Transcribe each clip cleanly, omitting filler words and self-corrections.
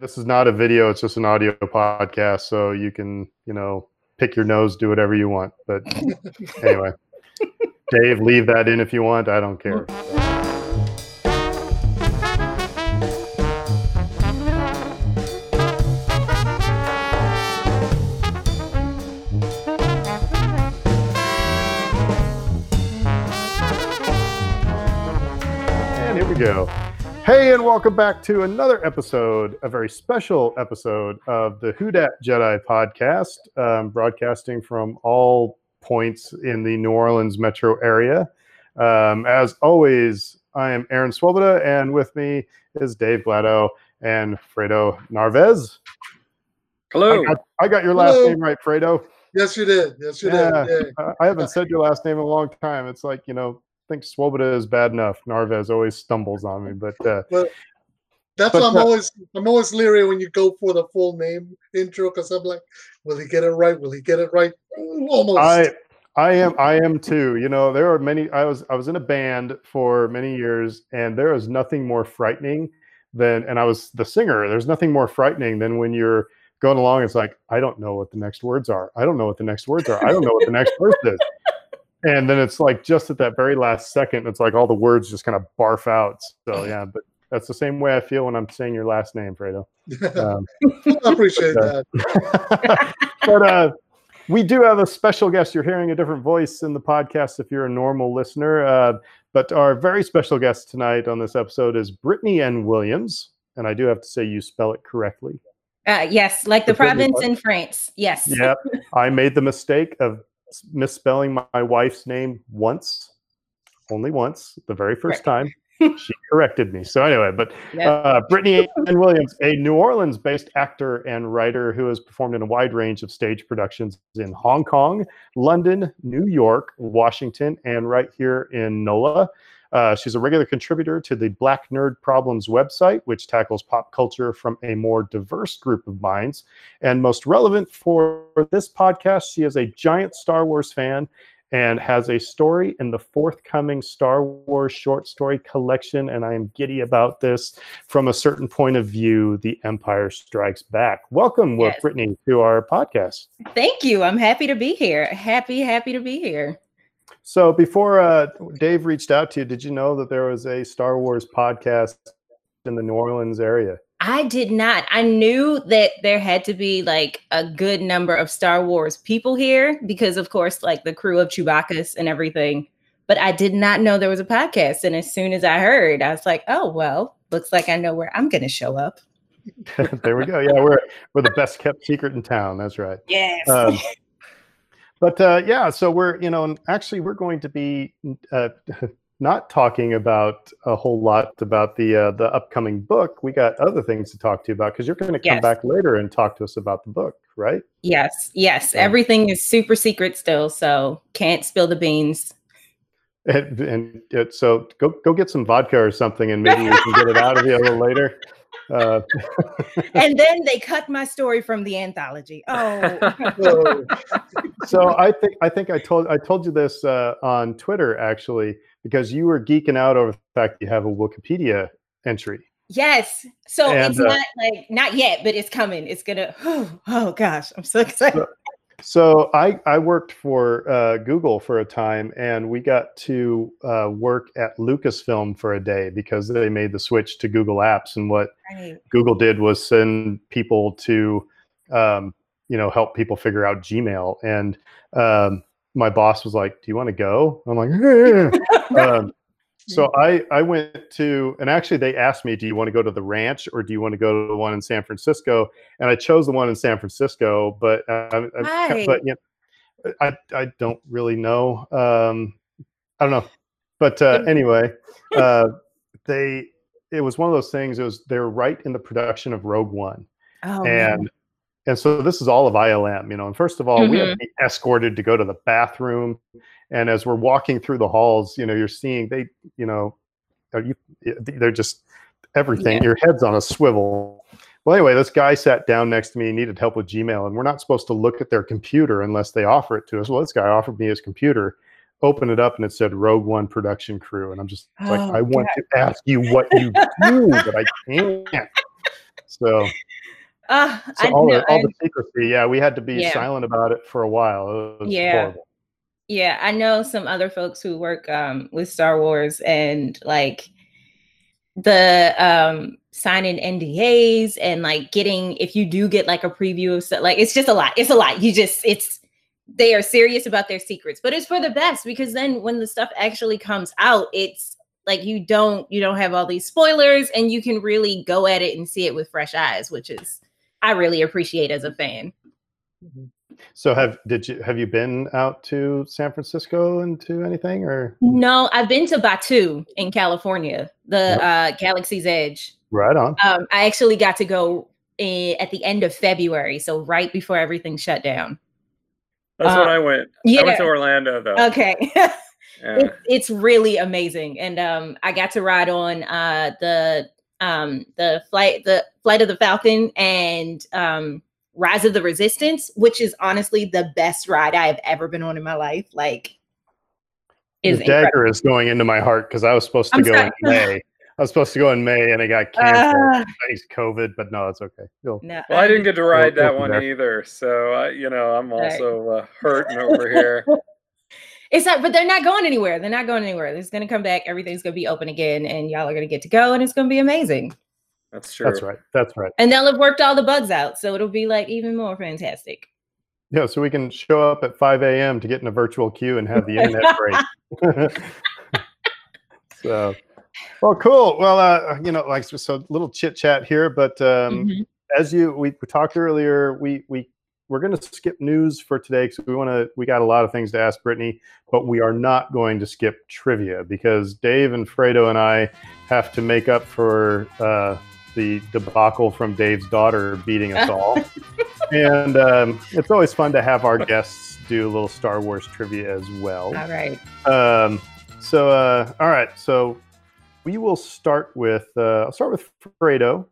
This is not a video, it's just an audio podcast, so you can, you know, pick your nose, do whatever you want. But anyway, Dave, leave that in if you want. I don't care. And here we go. Hey, and welcome back to another episode, a very special episode of the Who Dat Jedi podcast, broadcasting from all points in the New Orleans metro area. As always, I am Aaron Swoboda, and with me is Dave Blado and Fredo Narvaez. Hello. I got your last name right, Fredo. Yes, you did. Yes, you did. Yeah. I haven't said your last name in a long time. It's like, you know, I think Swoboda is bad enough. Narvaez always stumbles on me, but I'm always leery when you go for the full name intro because I'm like, will he get it right? Will he get it right? Almost. I am too. You know, there are many. I was in a band for many years, and there is nothing more frightening than. And I was the singer. There's nothing more frightening than when you're going along. It's like I don't know what the next verse is. And then it's like just at that very last second, it's like all the words just kind of barf out. So, yeah, but that's the same way I feel when I'm saying your last name, Fredo. I appreciate that. But we do have a special guest. You're hearing a different voice in the podcast if you're a normal listener. But our very special guest tonight on this episode is Brittany N. Williams. And I do have to say you spell it correctly. Yes, like the province in France. Yes. Yeah, I made the mistake of misspelling my wife's name only once, the very first time. She corrected me. So anyway, but Brittany N. Williams, a New Orleans-based actor and writer who has performed in a wide range of stage productions in Hong Kong, London, New York, Washington, and right here in NOLA. She's a regular contributor to the Black Nerd Problems website, which tackles pop culture from a more diverse group of minds. And most relevant for this podcast, she is a giant Star Wars fan and has a story in the forthcoming Star Wars short story collection. And I am giddy about this. From a Certain Point of View, The Empire Strikes Back. Welcome, Brittany, to our podcast. Thank you. I'm happy to be here. Happy to be here. So before Dave reached out to you, did you know that there was a Star Wars podcast in the New Orleans area? I did not. I knew that there had to be like a good number of Star Wars people here because, of course, like the crew of Chewbacca's and everything. But I did not know there was a podcast. And as soon as I heard, I was like, oh, well, looks like I know where I'm going to show up. There we go. Yeah, we're the best kept secret in town. That's right. Yes. So we're, you know, actually we're going to be not talking about a whole lot about the upcoming book. We got other things to talk to you about because you're going to come back later and talk to us about the book, right? Yes. So, everything is super secret still, so can't spill the beans. And so go get some vodka or something, and maybe we can get it out of you a little later. And then they cut my story from the anthology. Oh, so I think I told you this on Twitter actually because you were geeking out over the fact that you have a Wikipedia entry. Yes, so it's not yet, but it's coming. It's gonna. Oh gosh, I'm so excited. So I worked for Google for a time, and we got to work at Lucasfilm for a day because they made the switch to Google Apps. And what Google did was send people to, help people figure out Gmail. And my boss was like, "Do you want to go?" I'm like, "Yeah." So I went to, and actually they asked me, do you want to go to the ranch or do you want to go to the one in San Francisco? And I chose the one in San Francisco, but I don't really know. I don't know. But anyway, it was one of those things. It was, they were right in the production of Rogue One. Oh, and so this is all of ILM, you know, and first of all, we have to be escorted to go to the bathroom. And as we're walking through the halls, you know, you're seeing they're just everything. Yeah. Your head's on a swivel. Well, anyway, this guy sat down next to me and needed help with Gmail. And we're not supposed to look at their computer unless they offer it to us. Well, this guy offered me his computer, opened it up, and it said Rogue One production crew. And I'm just I want to ask you what you do, but I can't. So So all the secrecy, yeah, we had to be silent about it for a while. It was horrible. Yeah, I know some other folks who work with Star Wars, and like the signing NDAs and like getting, if you do get like a preview of stuff, like it's just a lot. It's a lot. You just, it's, they are serious about their secrets, but it's for the best, because then when the stuff actually comes out, it's like you don't have all these spoilers, and you can really go at it and see it with fresh eyes, which is, I really appreciate as a fan. Mm-hmm. So have you been out to San Francisco and to anything, or? No, I've been to Batu in California, the Galaxy's Edge. Right on. I actually got to go at the end of February, so right before everything shut down. That's when I went. Yeah. I went to Orlando, though. Okay. Yeah. It's really amazing, and I got to ride on the flight of the Falcon, and Rise of the Resistance, which is honestly the best ride I have ever been on in my life. Like, is the dagger is going into my heart, because I was supposed to go in May. I was supposed to go in May, and it got canceled. Thanks, COVID, but no, it's okay. Cool. No, well, I didn't get to ride that one either, so I'm also hurting over here. It's not, but they're not going anywhere. They're not going anywhere. It's going to come back. Everything's going to be open again, and y'all are going to get to go, and it's going to be amazing. That's true. That's right. That's right. And they'll have worked all the bugs out, so it'll be like even more fantastic. Yeah, so we can show up at 5 a.m. to get in a virtual queue and have the internet break. So, well, cool. Well, like so, little chit chat here, but as we talked earlier, we're going to skip news for today because we got a lot of things to ask Brittany, but we are not going to skip trivia, because Dave and Fredo and I have to make up for the debacle from Dave's daughter beating us all. And it's always fun to have our guests do a little Star Wars trivia as well. All right. All right. So we will start with, I'll start with Fredo.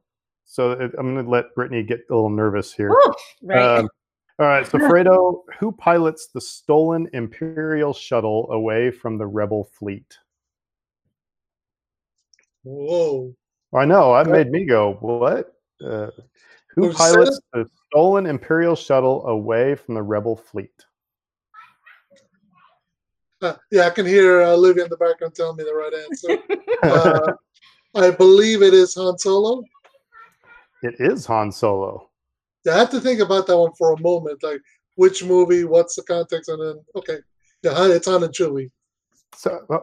So I'm going to let Brittany get a little nervous here. Ooh, right. All right. So Fredo, who pilots the stolen Imperial shuttle away from the Rebel fleet? Whoa. I know. That made me go, what? Who pilots the stolen Imperial shuttle away from the Rebel fleet? Yeah, I can hear Olivia in the background telling me the right answer. I believe it is Han Solo. It is Han Solo. I have to think about that one for a moment. Like, which movie? What's the context? And then, okay, yeah, it's Han and Chewie. So, now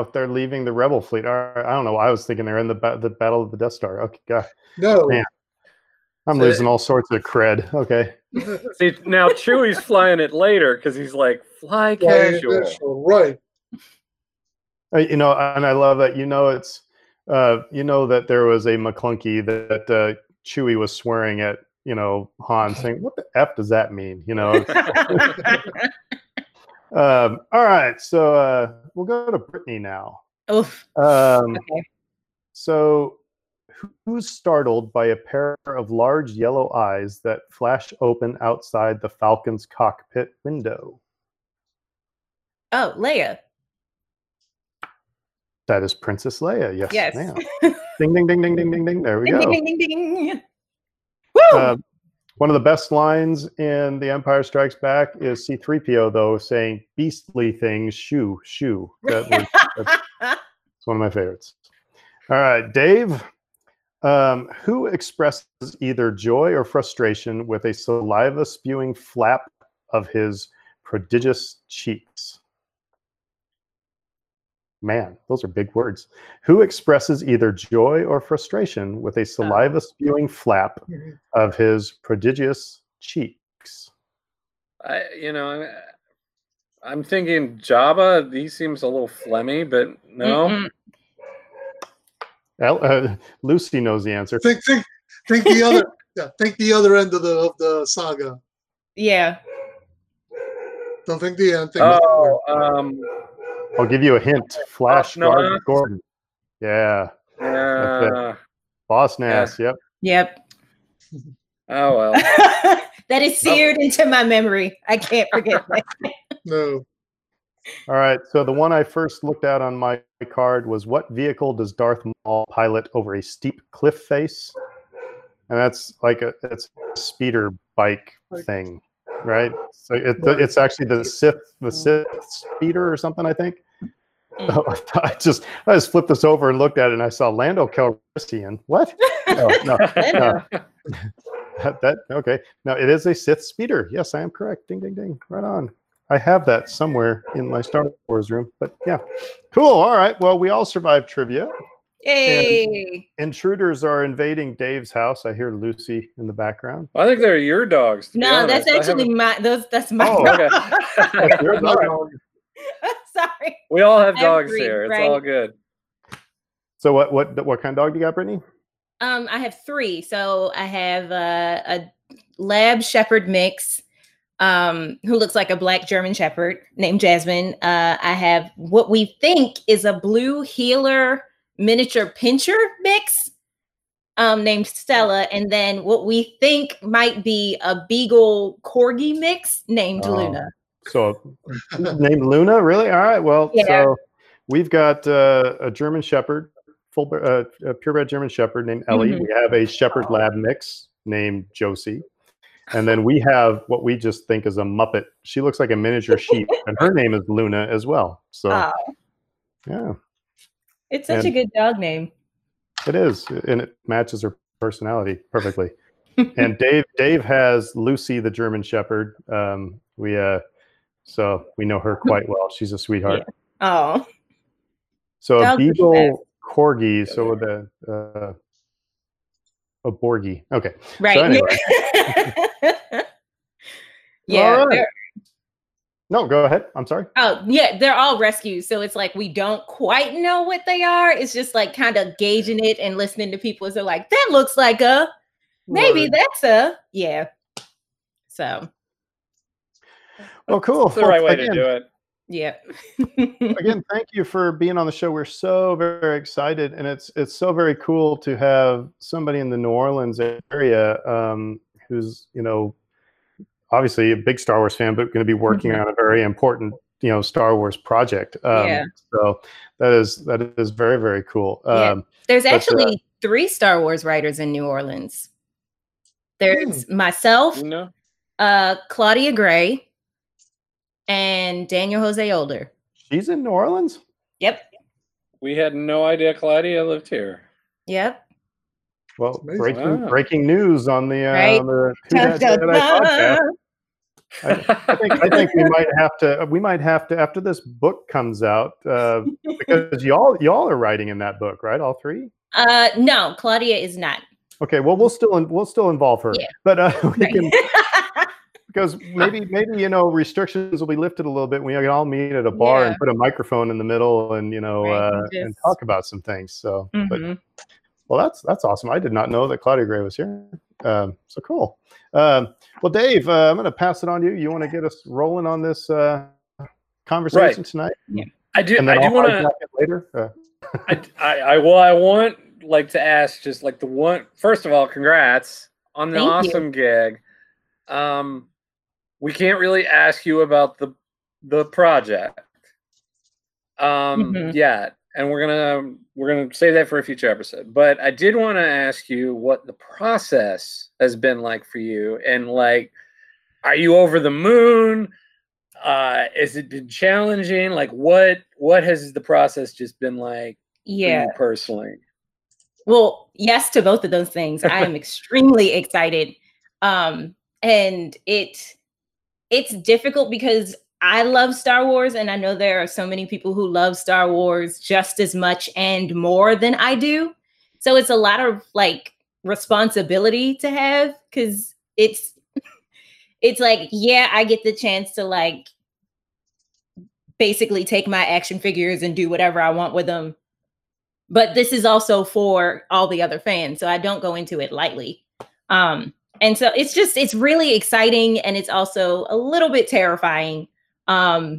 if they're leaving the Rebel fleet, I don't know. I was thinking they're in the Battle of the Death Star. Okay, God. No, man, I'm losing all sorts of cred. Okay. See, now Chewie's flying it later because he's like fly casual, right? And I love that. It's that there was a McClunky that Chewie was swearing at. Han saying, "What the f does that mean?" All right, so we'll go to Brittany now. Oof. Okay. So, who's startled by a pair of large yellow eyes that flash open outside the Falcon's cockpit window? Oh, Leia. That is Princess Leia. Yes, yes. Ma'am. Ding, ding, ding, ding, ding, ding, ding. There we go. Ding, ding, ding, ding. Woo! One of the best lines in The Empire Strikes Back is C-3PO, though, saying beastly things, shoo, shoo. That's one of my favorites. All right, Dave, who expresses either joy or frustration with a saliva-spewing flap of his prodigious cheeks? Man, those are big words. Who expresses either joy or frustration with a saliva-spewing flap of his prodigious cheeks? I'm thinking Jabba. He seems a little phlegmy, but no. Mm-hmm. Lucy knows the answer. Think the other. Yeah, think the other end of the saga. Yeah. Don't think the end. I'll give you a hint. Flash Gordon. Yeah. Boss Nass. Yeah. Yep. Yep. Oh, well. That is seared into my memory. I can't forget that. No. All right. So the one I first looked at on my card was, what vehicle does Darth Maul pilot over a steep cliff face? And that's like a, it's a speeder bike thing, right? So it's actually the Sith speeder or something, I think. So I just flipped this over and looked at it, and I saw Lando Calrissian. What? No, no, no. That okay? No, it is a Sith speeder. Yes, I am correct. Ding, ding, ding. Right on. I have that somewhere in my Star Wars room. But yeah, cool. All right. Well, we all survived trivia. Yay! And intruders are invading Dave's house. I hear Lucy in the background. I think they're your dogs. No, that's actually my. That's my. Oh, dog. Okay. That's your dog. Sorry. We all have dogs here. It's all good. So what kind of dog you got, Brittany? I have three. So I have a lab shepherd mix, who looks like a black German shepherd named Jasmine. I have what we think is a blue heeler miniature pincher mix, named Stella, and then what we think might be a beagle corgi mix named Luna. So named Luna, really? All right. Well, yeah. So we've got a German shepherd, a purebred German shepherd named Ellie. Mm-hmm. We have a shepherd lab mix named Josie. And then we have what we just think is a Muppet. She looks like a miniature sheep, and her name is Luna as well. So, yeah. It's such a good dog name. It is, and it matches her personality perfectly. And Dave has Lucy, the German shepherd. So we know her quite well. She's a sweetheart. Yeah. Oh. So a beagle corgi. So with a Borgie. Okay. Right. So anyway. Yeah. Right. No, go ahead. I'm sorry. Oh, yeah. They're all rescues. So it's like we don't quite know what they are. It's just like kind of gauging it and listening to people. So like, that looks like a, maybe that's a, yeah. So. Well, cool. That's the right way to do it. Yeah. Again, thank you for being on the show. We're so very excited, and it's so very cool to have somebody in the New Orleans area who's, you know, obviously a big Star Wars fan, but going to be working on a very important, you know, Star Wars project. So that is very, very cool. There's actually three Star Wars writers in New Orleans. There's myself, Claudia Gray, and Daniel Jose Older. She's in New Orleans? Yep. We had no idea Claudia lived here. Yep. Well, breaking news on the podcast. I think we might have to after this book comes out, because y'all are writing in that book, right? All three? No, Claudia is not. Okay, well we'll still involve her. Yeah. But we can because maybe you know, restrictions will be lifted a little bit. We can all meet at a bar and put a microphone in the middle, and you know, and talk about some things. So, but, well, that's awesome. I did not know that Claudia Gray was here. So cool. Well, Dave, I'm going to pass it on to you. You want to get us rolling on this conversation tonight? Yeah, I do. And then I do want to later. I want to ask just like the one. First of all, congrats on the awesome gig. We can't really ask you about the project yet, and we're gonna save that for a future episode. But I did want to ask you what the process has been like for you, and like, are you over the moon? Has it been challenging? Like, what has the process just been like? Yeah, for you personally. Well, yes to both of those things. I am extremely excited, and it's difficult because I love Star Wars, and I know there are so many people who love Star Wars just as much and more than I do. So it's a lot of like responsibility to have, because it's like, yeah, I get the chance to like basically take my action figures and do whatever I want with them. But this is also for all the other fans, so I don't go into it lightly. And so it's really exciting, and it's also a little bit terrifying. The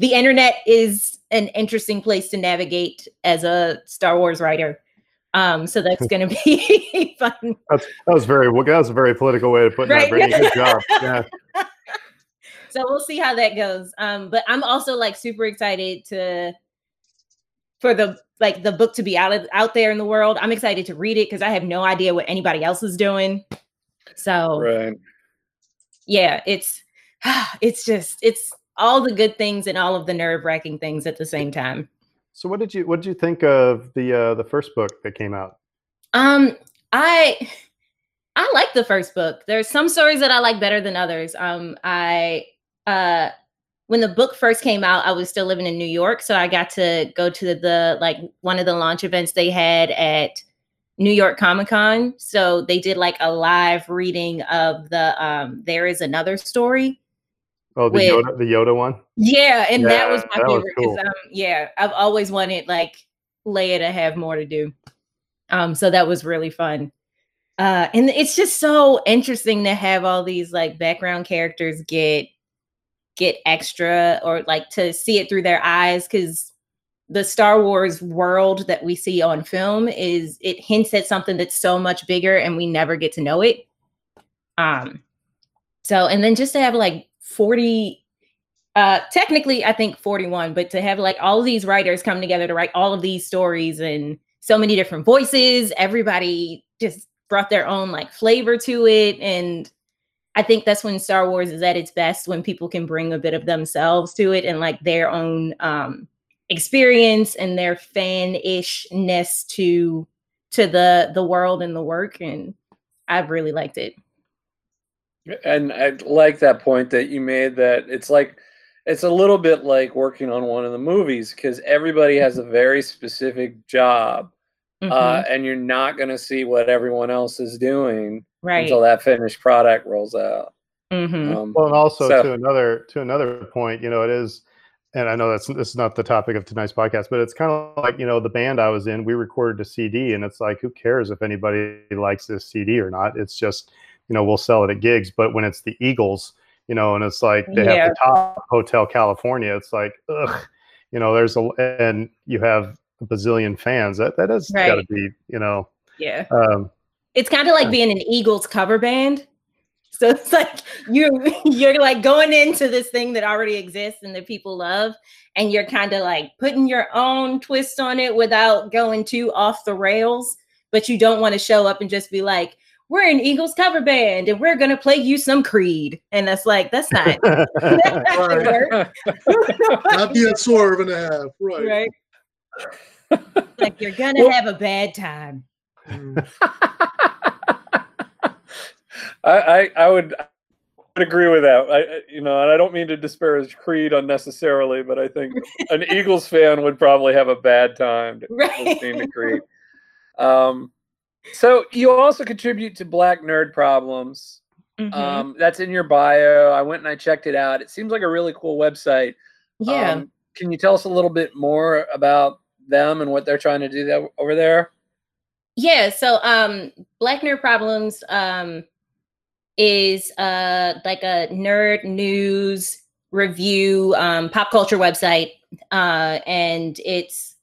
internet is an interesting place to navigate as a Star Wars writer. So that's going to be fun. That was a very political way to put that. Very good job. Yeah. So we'll see how that goes. But I'm also like super excited to for the like the book to be out there in the world. I'm excited to read it because I have no idea what anybody else is doing. So right. Yeah, it's all the good things and all of the nerve-wracking things at the same time. So what did you think of the first book that came out? I like the first book. There's some stories that I like better than others. When the book first came out, I was still living in New York, so I got to go to the like one of the launch events they had at New York Comic Con. So they did like a live reading of the There Is Another Story. Oh, the Yoda one? Yeah, and that was my favorite. Cool. Yeah, I've always wanted like Leia to have more to do. So that was really fun. And it's just so interesting to have all these like background characters get extra, or like to see it through their eyes, because the Star Wars world that we see on film it hints at something that's so much bigger and we never get to know it. So, and then just to have like 40, technically I think 41, but to have like all these writers come together to write all of these stories and so many different voices, everybody just brought their own like flavor to it. And I think that's when Star Wars is at its best, when people can bring a bit of themselves to it and like their own experience and their fan-ishness to the world and the work. And I've really liked it. And I like that point that you made, that it's like, it's a little bit like working on one of the movies, because everybody has a very specific job. And you're not going to see what everyone else is doing until that finished product rolls out. Well, and also to another point, you know, it is, and I know that's not the topic of tonight's podcast, but it's kind of like, you know, the band I was in, we recorded a CD, and it's like, who cares if anybody likes this CD or not? It's just, you know, we'll sell it at gigs. But when it's the Eagles, you know, and it's like they have the top Hotel California, it's like, ugh, you know, and you have a bazillion fans. That has got to be, you know. Yeah. It's kind of like being an Eagles cover band. So it's like you're like going into this thing that already exists and that people love, and you're kind of like putting your own twist on it without going too off the rails. But you don't want to show up and just be like, we're an Eagles cover band and we're going to play you some Creed. And that's like, that's not. Not be a swerve and a half. Right. Right. Like you're gonna have a bad time. I would agree with that. You know, and I don't mean to disparage Creed unnecessarily, but I think an Eagles fan would probably have a bad time listening to Creed. So you also contribute to Black Nerd Problems. That's in your bio. I went and I checked it out. It seems like a really cool website. Yeah. Can you tell us a little bit more about them and what they're trying to do over there? Yeah, so Black Nerd Problems is like a nerd news review pop culture website, and it's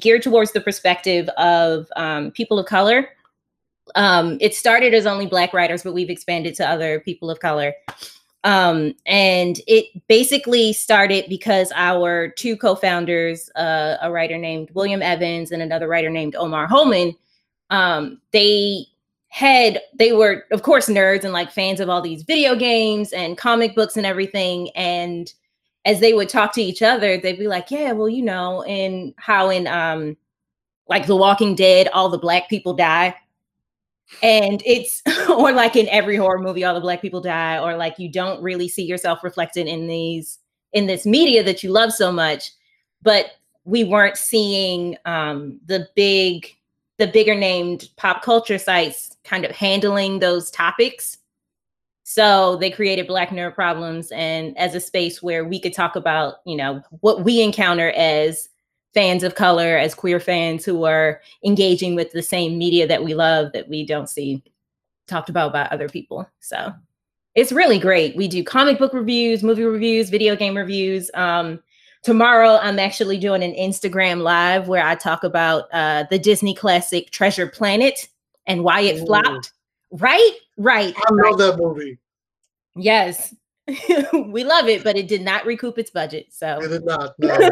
geared towards the perspective of people of color. It started as only Black writers, but we've expanded to other people of color. And it basically started because our two co-founders, a writer named William Evans and another writer named Omar Holman, they were, of course, nerds and like fans of all these video games and comic books and everything. And as they would talk to each other, they'd be like, yeah, well, you know, and how in like The Walking Dead, all the Black people die. And it's, or like in every horror movie, all the Black people die, or like you don't really see yourself reflected in this media that you love so much. But we weren't seeing the bigger named pop culture sites kind of handling those topics. So they created Black Nerd Problems, and as a space where we could talk about, you know, what we encounter as fans of color, as queer fans who are engaging with the same media that we love that we don't see talked about by other people. So it's really great. We do comic book reviews, movie reviews, video game reviews. Tomorrow I'm actually doing an Instagram live where I talk about the Disney classic Treasure Planet and why it flopped. Right. I love that movie. Yes. We love it, but it did not recoup its budget. So it did not. No.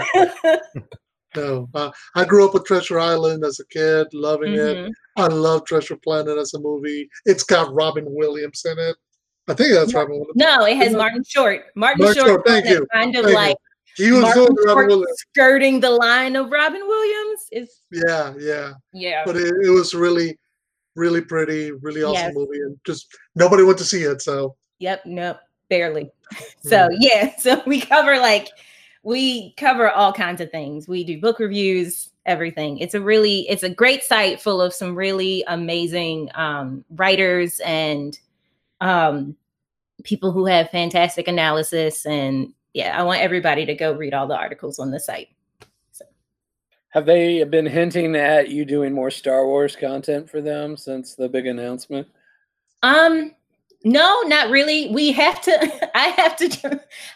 No. I grew up with Treasure Island as a kid, loving it. I love Treasure Planet as a movie. It's got Robin Williams in it. I think that's Robin Williams. No, it has Martin Short. Martin Short was kind of like skirting the line of Robin Williams. It's, yeah. But it was really, really pretty, really awesome movie. And just nobody went to see it, so. Yep, nope, barely. So, so we cover like, we cover all kinds of things. We do book reviews, everything. It's a really, it's a great site full of some really amazing writers and people who have fantastic analysis. And yeah, I want everybody to go read all the articles on the site. So. Have they been hinting at you doing more Star Wars content for them since the big announcement? No, not really. We have to,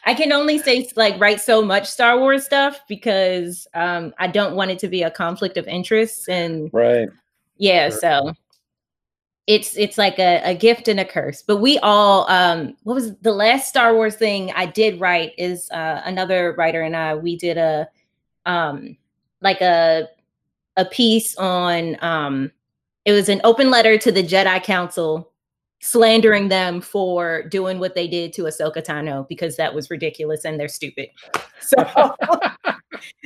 I can only say like write so much Star Wars stuff because I don't want it to be a conflict of interest. And so it's like a gift and a curse, but we all, what was the last Star Wars thing I did write is another writer and I, we did a, like a piece on, it was an open letter to the Jedi Council, slandering them for doing what they did to Ahsoka Tano because that was ridiculous and they're stupid. So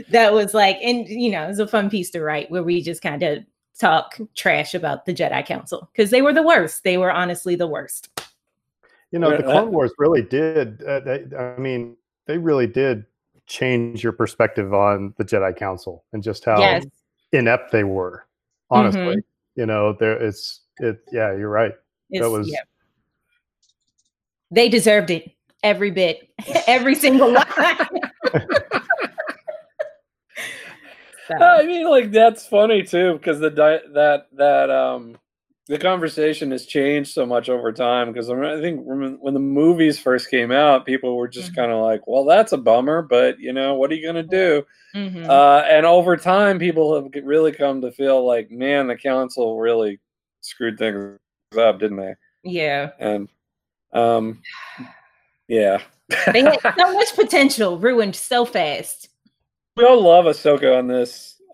that was like, and you know, it was a fun piece to write where we just kind of talk trash about the Jedi Council because they were the worst. They were honestly the worst. You know, the Clone Wars really did, I mean, they really did change your perspective on the Jedi Council and just how inept they were, honestly. You know, there yeah, you're right. That was... They deserved it every bit, every single line. I mean, like that's funny too, because the conversation has changed so much over time. Because I think when the movies first came out, people were just kind of like, "Well, that's a bummer," but you know, what are you gonna do? And over time, people have really come to feel like, "Man, the council really screwed things up, didn't they?" Yeah. And yeah. They had so much potential ruined so fast. We all love Ahsoka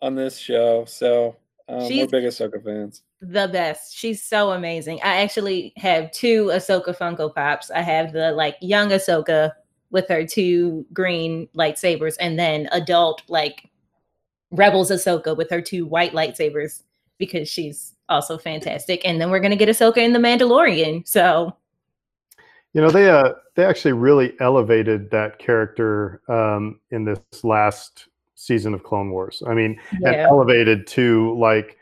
on this show. So we're big Ahsoka fans. The best. She's so amazing. I actually have two Ahsoka Funko Pops. I have the like young Ahsoka with her two green lightsabers and then adult like Rebels Ahsoka with her two white lightsabers because she's also fantastic. And then we're going to get Ahsoka in The Mandalorian. So, you know, they actually really elevated that character in this last season of Clone Wars. I mean, and elevated to like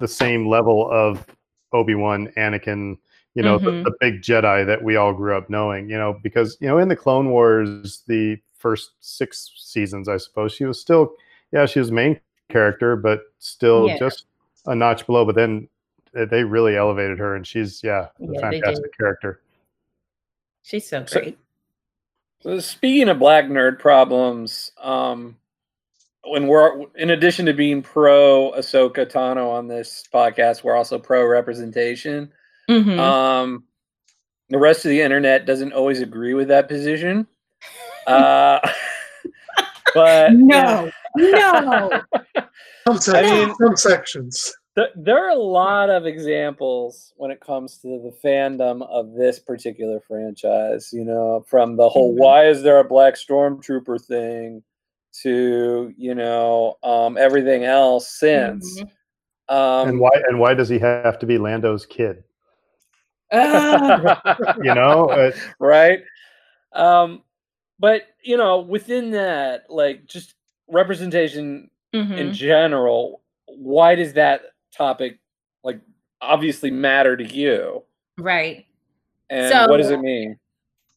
the same level of Obi-Wan, Anakin, you know, the big Jedi that we all grew up knowing, you know, because, you know, in the Clone Wars, the first 6 seasons, I suppose she was still, she was main character, but still just a notch below, but then they really elevated her and she's a fantastic character. She's so great. So speaking of Black Nerd Problems, when we're in addition to being pro Ahsoka Tano on this podcast, we're also pro representation. The rest of the internet doesn't always agree with that position. But no. Some sections. There are a lot of examples when it comes to the fandom of this particular franchise, you know, from the whole why is there a black stormtrooper thing to, you know, everything else since. And why does he have to be Lando's kid? You know? Right? But, you know, within that, like, just representation in general, why does that topic like obviously matter to you? Right. And so, what does it mean?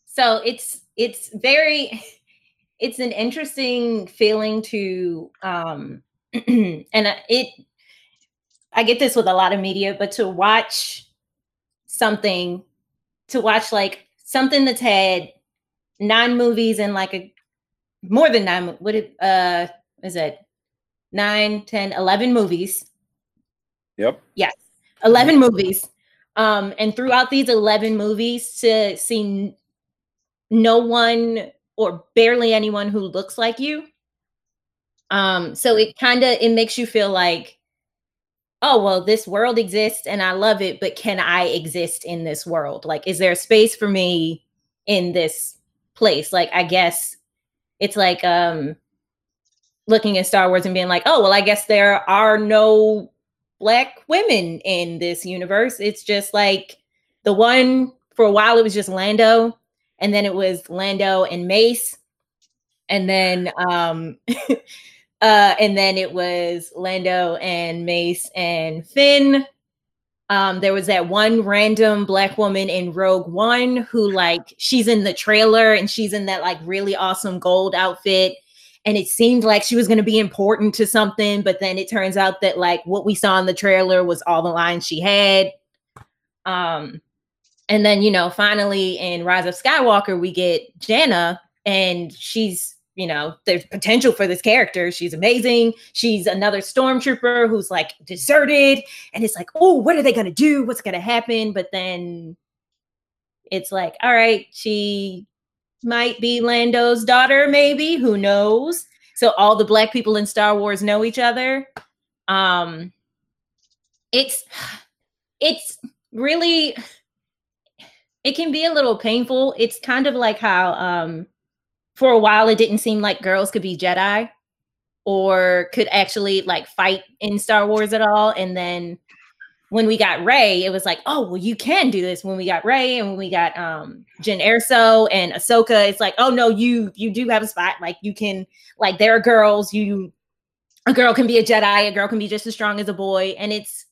So it's an interesting feeling to, and I get this with a lot of media, but to watch something, like something that's had 9 movies and like more than 9, would it, is it 9, 10, 11 movies? Yep. Yes. 11 movies. And throughout these 11 movies to see no one or barely anyone who looks like you So it kind of, it makes you feel like, oh, well, this world exists and I love it, but can I exist in this world? Like, is there a space for me in this place? Like, I guess it's like looking at Star Wars and being like, oh, well, I guess there are no Black women in this universe. It's just like the one, for a while it was just Lando, and then it was Lando and Mace, and then and then it was Lando and Mace and Finn. There was that one random Black woman in Rogue One who, like, she's in the trailer and she's in that, like, really awesome gold outfit. And it seemed like she was going to be important to something. But then it turns out that, like, what we saw in the trailer was all the lines she had. And then, you know, finally in Rise of Skywalker, we get Janna, and she's, you know, there's potential for this character. She's amazing. She's another stormtrooper who's, like, deserted. And it's like, oh, what are they going to do? What's going to happen? But then it's like, all right, she might be Lando's daughter, maybe. Who knows? So all the Black people in Star Wars know each other. It's really, it can be a little painful. It's kind of like how, for a while, it didn't seem like girls could be Jedi or could actually, like, fight in Star Wars at all. And then when we got Rey, it was like, oh, well, you can do this. When we got Rey and when we got Jyn Erso and Ahsoka, it's like, oh, no, you do have a spot. Like, you can, like, there are girls. A girl can be a Jedi. A girl can be just as strong as a boy. And it's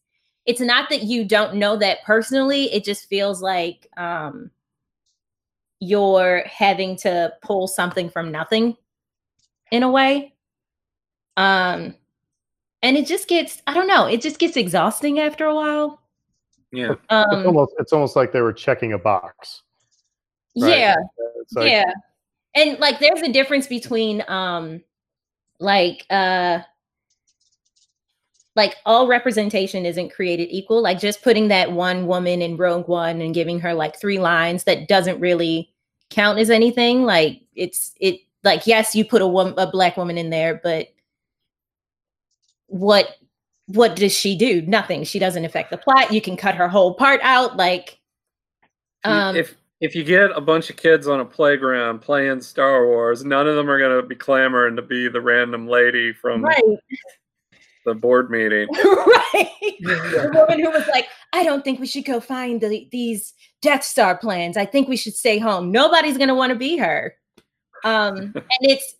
not that you don't know that personally. It just feels like you're having to pull something from nothing in a way. And it just gets, I don't know, it just gets exhausting after a while. Yeah. It's almost like they were checking a box. Right? Yeah. Like, yeah. And, like, there's a difference between like all representation isn't created equal. Like, just putting that one woman in Rogue One and giving her, like, 3 lines, that doesn't really count as anything. Like, like, yes, you put a Black woman in there, but what does she do? Nothing. She doesn't affect the plot. You can cut her whole part out. Like, if you get a bunch of kids on a playground playing Star Wars, none of them are going to be clamoring to be the random lady from, right, the board meeting. Right. The woman who was like, I don't think we should go find these Death Star plans. I think we should stay home. Nobody's going to want to be her. And it's,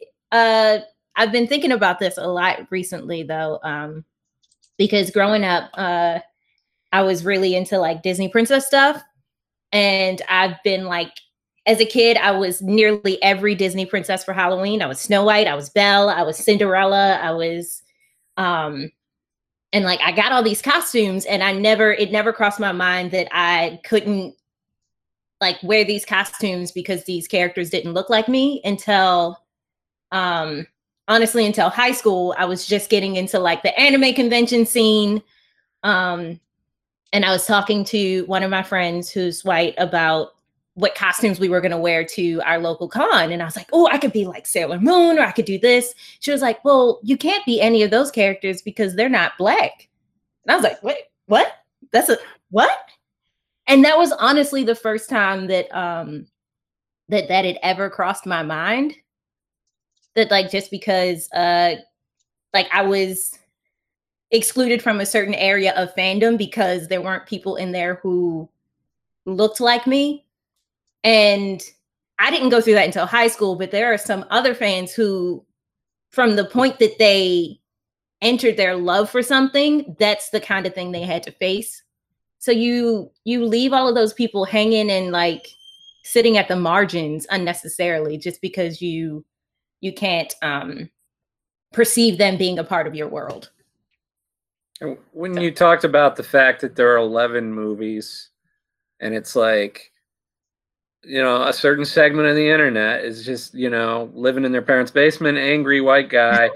I've been thinking about this a lot recently, though, because growing up, I was really into, like, Disney princess stuff. And I've been, like, as a kid, I was nearly every Disney princess for Halloween. I was Snow White. I was Belle. I was Cinderella. I was, and, like, I got all these costumes, and it never crossed my mind that I couldn't, like, wear these costumes because these characters didn't look like me until, honestly, until high school. I was just getting into, like, the anime convention scene. And I was talking to one of my friends who's white about what costumes we were going to wear to our local con. And I was like, oh, I could be like Sailor Moon, or I could do this. She was like, well, you can't be any of those characters because they're not Black. And I was like, wait, what? That's a, what? And that was honestly the first time that, that had ever crossed my mind. That, like, just because, like, I was excluded from a certain area of fandom because there weren't people in there who looked like me. And I didn't go through that until high school, but there are some other fans who, from the point that they entered their love for something, that's the kind of thing they had to face. So you leave all of those people hanging and, like, sitting at the margins unnecessarily just because you can't perceive them being a part of your world. When you talked about the fact that there are 11 movies, and it's like, you know, a certain segment of the internet is just, you know, living in their parents' basement, angry white guy.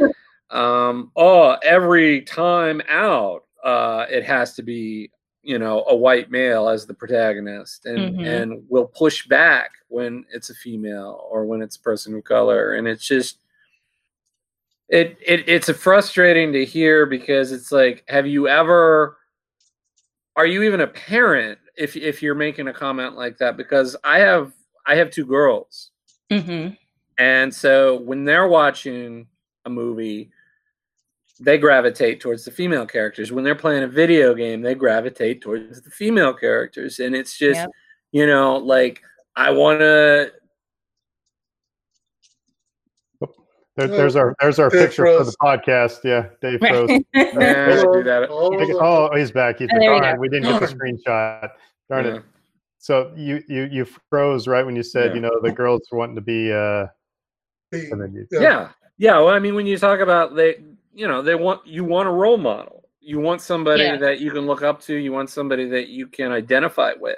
Oh, every time out, it has to be, you know, a white male as the protagonist, and, mm-hmm, and will push back when it's a female or when it's a person of color. And it's just, It's frustrating to hear, because it's like, have you ever, are you even a parent if you're making a comment like that? Because I have two girls. Mm-hmm. And so when they're watching a movie, they gravitate towards the female characters. When they're playing a video game, they gravitate towards the female characters. And it's just, yep. You know, like, I want to. There's our picture Rose. For the podcast. Yeah, Dave froze. Oh, he's back. He's like, all right, we didn't get the screenshot. Darn it. So you froze right when you said, you know, the girls wanting to be. Yeah. Well, I mean, when you talk about you want a role model. You want somebody that you can look up to. You want somebody that you can identify with.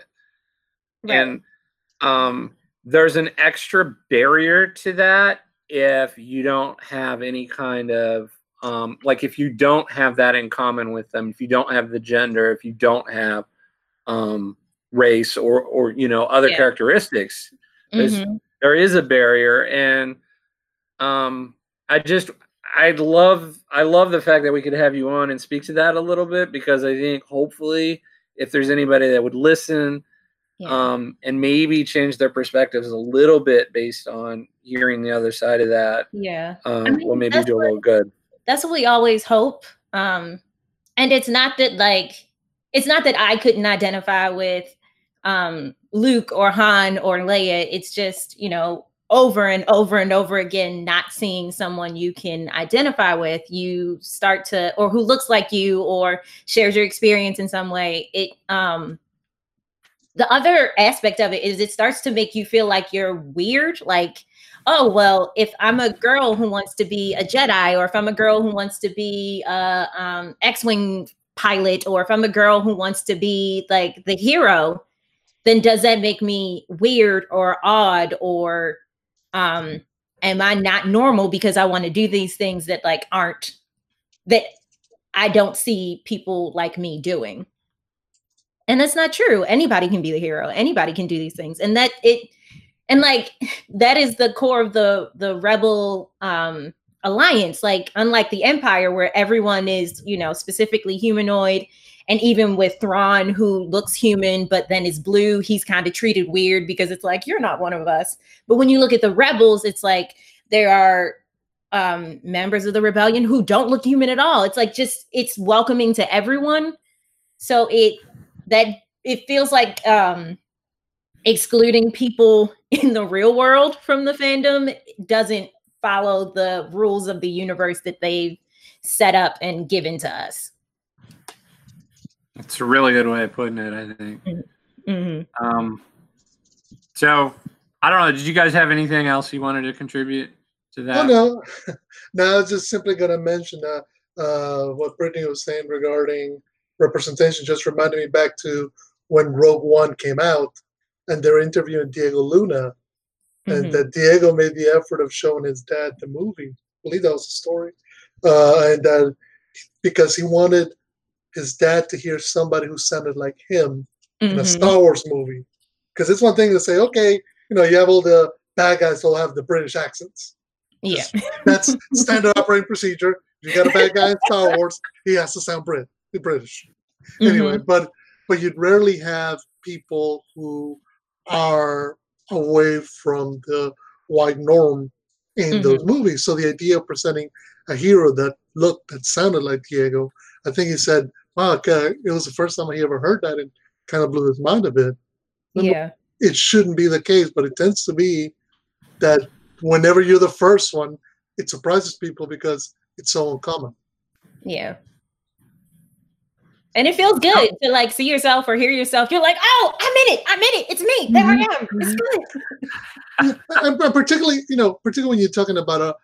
Yeah. And there's an extra barrier to that if you don't have any kind of if you don't have that in common with them, if you don't have the gender, if you don't have race or you know, other characteristics, there is a barrier. And I love the fact that we could have you on and speak to that a little bit, because I think hopefully if there's anybody that would listen and maybe change their perspectives a little bit based on hearing the other side of that, will maybe do a little good. That's what we always hope. And it's not that I couldn't identify with Luke or Han or Leia. It's just, you know, over and over and over again, not seeing someone you can identify with, you start to, or who looks like you or shares your experience in some way. The other aspect of it is it starts to make you feel like you're weird. Like, oh, well, if I'm a girl who wants to be a Jedi, or if I'm a girl who wants to be a X-Wing pilot, or if I'm a girl who wants to be like the hero, then does that make me weird or odd, or am I not normal because I want to do these things that like aren't, that I don't see people like me doing? And that's not true. Anybody can be the hero. Anybody can do these things. And that is the core of the Rebel Alliance. Like, unlike the Empire, where everyone is, you know, specifically humanoid, and even with Thrawn, who looks human but then is blue, he's kind of treated weird because it's like, you're not one of us. But when you look at the Rebels, it's like there are members of the rebellion who don't look human at all. It's like, just, it's welcoming to everyone. So it feels like excluding people in the real world from the fandom doesn't follow the rules of the universe that they've set up and given to us. That's a really good way of putting it, I think. Mm-hmm. So I don't know. Did you guys have anything else you wanted to contribute to that? Oh, no. No, I was just simply going to mention what Brittany was saying regarding representation. Just reminded me back to when Rogue One came out and they're interviewing Diego Luna, and that Diego made the effort of showing his dad the movie. I believe that was the story. And that because he wanted his dad to hear somebody who sounded like him in a Star Wars movie. Because it's one thing to say, okay, you know, you have all the bad guys who'll have the British accents. Yeah. That's standard operating procedure. You got a bad guy in Star Wars, he has to sound British. Anyway, but you'd rarely have people who are away from the wide norm in those movies. So the idea of presenting a hero that sounded like Diego, I think he said, wow, okay, it was the first time he ever heard that, and kind of blew his mind a bit. Yeah. It shouldn't be the case, but it tends to be that whenever you're the first one, it surprises people because it's so uncommon. Yeah. And it feels good to like see yourself or hear yourself. You're like, oh, I'm in it. It's me. There I am. It's good. And particularly when you're talking about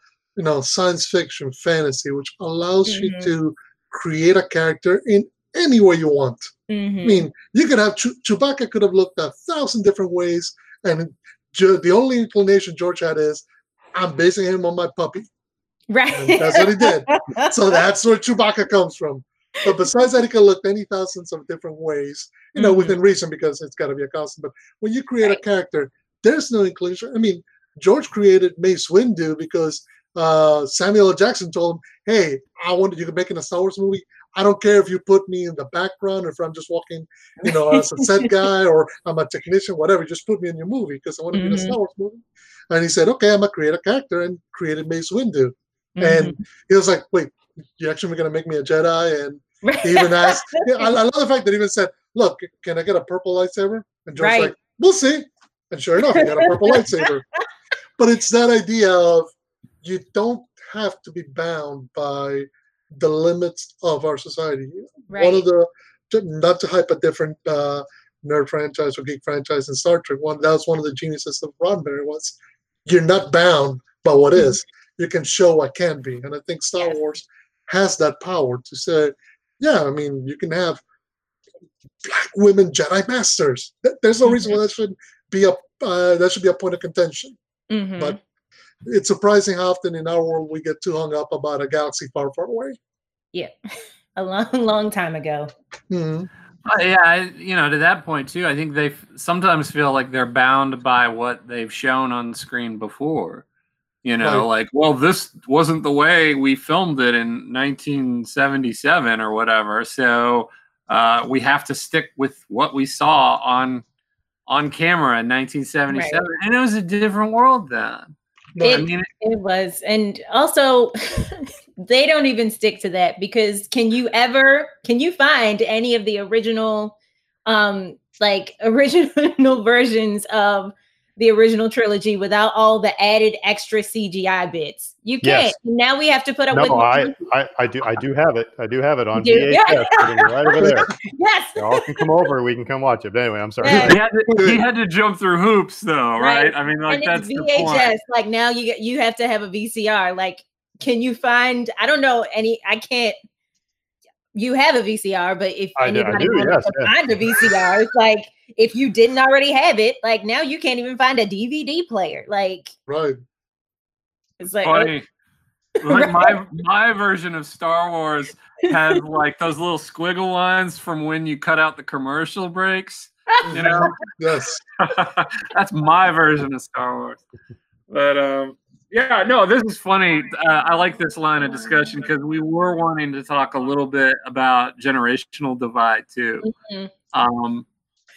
science fiction fantasy, which allows you to create a character in any way you want. I mean, you could have Chewbacca could have looked 1,000 different ways, and the only inclination George had is, I'm basing him on my puppy. Right. And that's what he did. So that's where Chewbacca comes from. But besides that, it can look many thousands of different ways, you know, within reason, because it's got to be a constant. But when you create a character, there's no inclusion. I mean, George created Mace Windu because Samuel L. Jackson told him, hey, I wanted you to make a Star Wars movie. I don't care if you put me in the background, or if I'm just walking, you know, as a set guy, or I'm a technician, whatever. Just put me in your movie because I want to be in a Star Wars movie. And he said, okay, I'm going to create a character, and created Mace Windu. And he was like, wait, you're actually going to make me a Jedi? And he even asked, I love the fact that he even said, look, can I get a purple lightsaber? And George's like, we'll see. And sure enough, he got a purple lightsaber. But it's that idea of you don't have to be bound by the limits of our society. Right. One of the, not to hype a different nerd franchise or geek franchise in Star Trek, that was one of the geniuses of Roddenberry was, you're not bound by what is. You can show what can be. And I think Star Wars has that power to say, yeah, I mean, you can have Black women Jedi Masters. There's no reason why that should be a point of contention. But it's surprising how often in our world we get too hung up about a galaxy far, far away. Yeah, a long, long time ago. You know, to that point too, I think they sometimes feel like they're bound by what they've shown on screen before. You know, like, well, this wasn't the way we filmed it in 1977 or whatever, so we have to stick with what we saw on camera in 1977, and it was a different world then. It was. And also they don't even stick to that, because can you find any of the original original versions of the original trilogy without all the added extra CGI bits? You can't. Yes. Now we have to put up with I do have it. I do have it on VHS right over there. Yes. Y'all can come over. We can come watch it. But anyway, I'm sorry. He had to jump through hoops though, right? I mean, like, and that's VHS. The point. Like, now you have to have a VCR. Like, can you find, I don't know any, I can't, you have a VCR, but if anybody wants to find a VCR, it's like, if you didn't already have it, like, now you can't even find a DVD player. Like, it's like, funny. Like, my version of Star Wars has like those little squiggle lines from when you cut out the commercial breaks. You know, that's my version of Star Wars. But yeah, no, this is funny. I like this line of discussion because we were wanting to talk a little bit about generational divide too.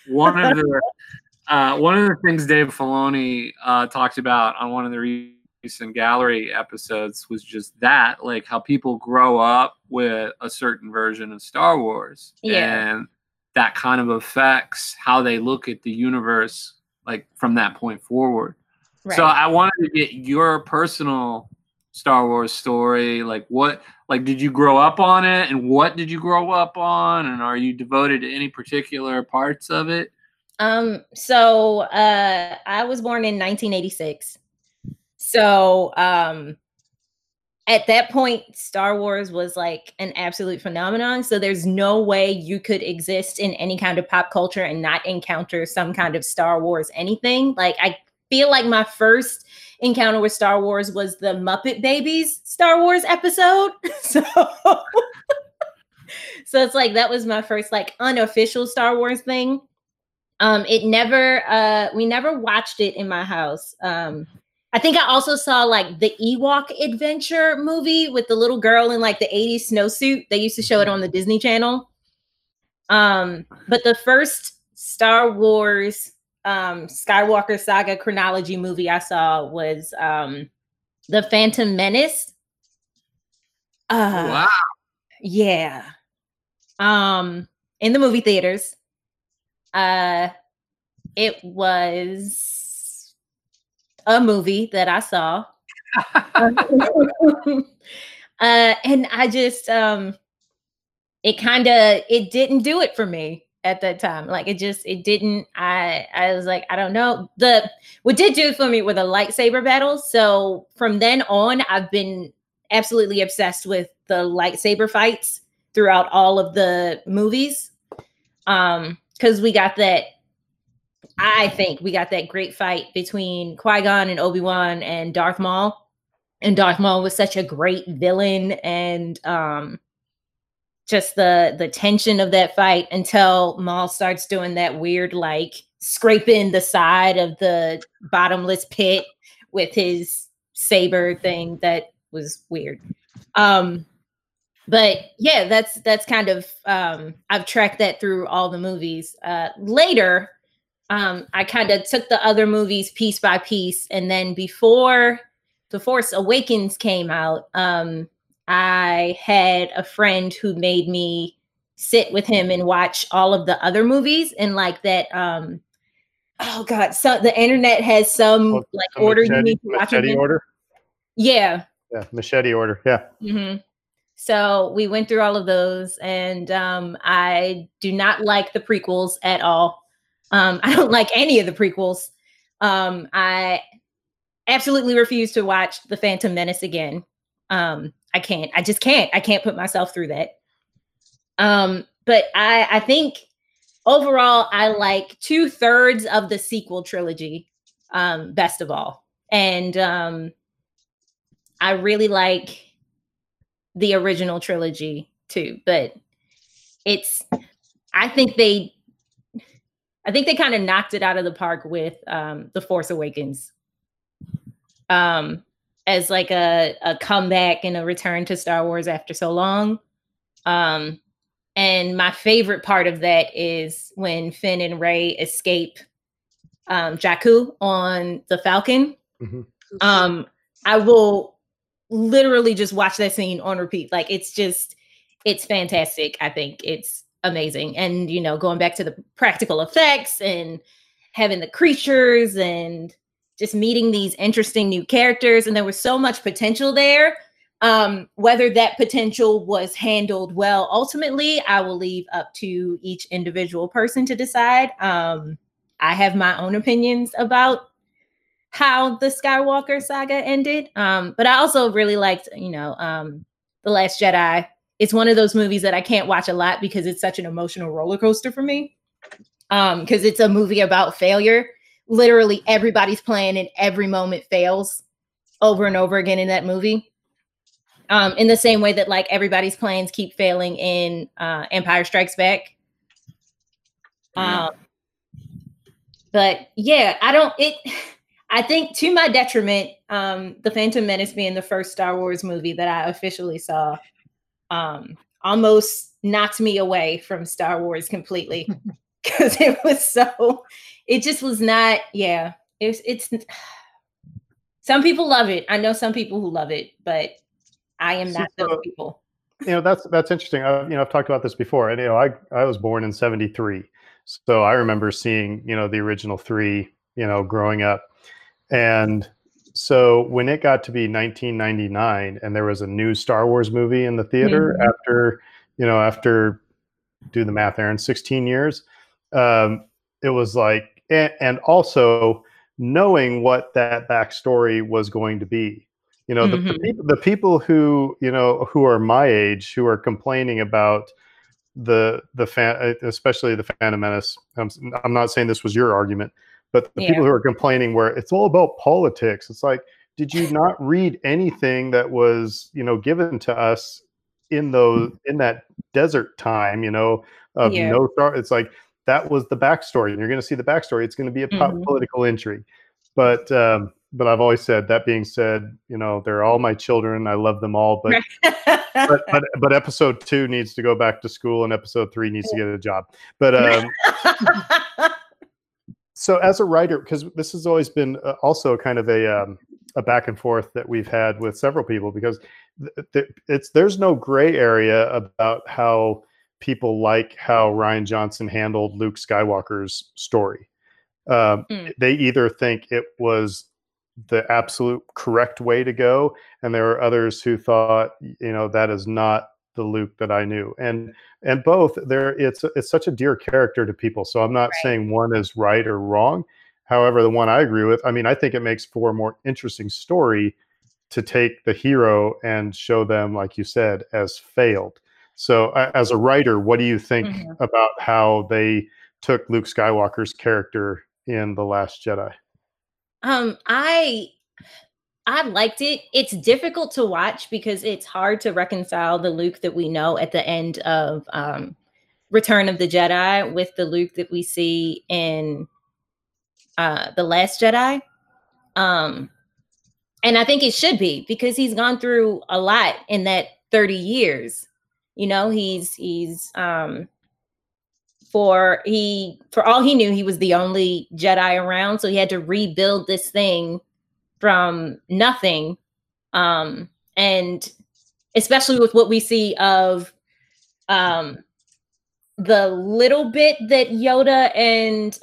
One of the things Dave Filoni talked about on one of the recent gallery episodes was just that, like, how people grow up with a certain version of Star Wars, and that kind of affects how they look at the universe, like, from that point forward. So I wanted to get your personal Star Wars story. Like, what, like, did you grow up on it, and what did you grow up on, and are you devoted to any particular parts of it? So I was born in 1986. So at that point, Star Wars was like an absolute phenomenon. So there's no way you could exist in any kind of pop culture and not encounter some kind of Star Wars anything. Like, I feel like my first encounter with Star Wars was the Muppet Babies Star Wars episode. So it's like, that was my first, like, unofficial Star Wars thing. We never watched it in my house. I think I also saw, like, the Ewok Adventure movie with the little girl in, like, the 80s snowsuit. They used to show it on the Disney Channel. But the first Star Wars Skywalker Saga chronology movie I saw was The Phantom Menace. Wow. Yeah. In the movie theaters. It was a movie that I saw. And I just, it didn't do it for me at that time. Like, I was like, I don't know. What did do it for me were the lightsaber battles. So from then on, I've been absolutely obsessed with the lightsaber fights throughout all of the movies. Because I think we got that great fight between Qui-Gon and Obi-Wan and Darth Maul. And Darth Maul was such a great villain, and just the tension of that fight until Maul starts doing that weird, like, scraping the side of the bottomless pit with his saber thing that was weird. But yeah, that's kind of, I've tracked that through all the movies. Later, I kind of took the other movies piece by piece. And then before The Force Awakens came out, I had a friend who made me sit with him and watch all of the other movies. And like that, oh God, so the internet has some like order you need to watch. Machete order? Yeah. Yeah, machete order, yeah. Mm-hmm. So we went through all of those, and I do not like the prequels at all. I don't like any of the prequels. I absolutely refuse to watch The Phantom Menace again. I can't. I just can't. I can't put myself through that. But I think overall, I like 2/3 of the sequel trilogy best of all. And I really like the original trilogy too, but it's, I think they kind of knocked it out of the park with The Force Awakens as like a comeback and a return to Star Wars after so long. And my favorite part of that is when Finn and Rey escape Jakku on the Falcon. Mm-hmm. I will literally just watch that scene on repeat. Like, it's just, it's fantastic. I think it's amazing. And, you know, going back to the practical effects and having the creatures and just meeting these interesting new characters. And there was so much potential there. Whether that potential was handled well, ultimately, I will leave up to each individual person to decide. I have my own opinions about how the Skywalker saga ended. But I also really liked, you know, The Last Jedi. It's one of those movies that I can't watch a lot because it's such an emotional roller coaster for me. Because it's a movie about failure. Literally everybody's plan and every moment fails over and over again in that movie. In the same way that like everybody's plans keep failing in Empire Strikes Back. But yeah, I think to my detriment, The Phantom Menace being the first Star Wars movie that I officially saw almost knocked me away from Star Wars completely, because it was so, it just was not, yeah, it's, some people love it. I know some people who love it, but I am not those people. You know, that's interesting. You know, I've talked about this before, and, you know, I was born in 73. So I remember seeing, you know, the original three, you know, growing up. And so when it got to be 1999 and there was a new Star Wars movie in the theater, mm-hmm. after, you know, after, do the math, Aaron, 16 years, it was like, and also knowing what that backstory was going to be, you know, mm-hmm. the people who, you know, who are my age, who are complaining about especially the Phantom Menace. I'm not saying this was your argument, but the people who are complaining where it's all about politics, it's like, did you not read anything that was, you know, given to us in those, in that desert time, you know, of no star? It's like, that was the backstory, and you're going to see the backstory. It's going to be a political intrigue. But I've always said, that being said, you know, they're all my children. I love them all, but, but episode 2 needs to go back to school, and episode 3 needs to get a job. But, so as a writer, because this has always been also kind of a back and forth that we've had with several people, because there's no gray area about how people like how Rian Johnson handled Luke Skywalker's story. They either think it was the absolute correct way to go, and there are others who thought, you know, that is not the Luke that I knew. And both there, it's such a dear character to people. So I'm not saying one is right or wrong. However, the one I agree with, I mean, I think it makes for a more interesting story to take the hero and show them, like you said, as failed. So as a writer, what do you think about how they took Luke Skywalker's character in The Last Jedi? I liked it. It's difficult to watch because it's hard to reconcile the Luke that we know at the end of Return of the Jedi with the Luke that we see in The Last Jedi. And I think it should be, because he's gone through a lot in that 30 years. You know, for all he knew, he was the only Jedi around. So he had to rebuild this thing from nothing. And especially with what we see of the little bit that Yoda and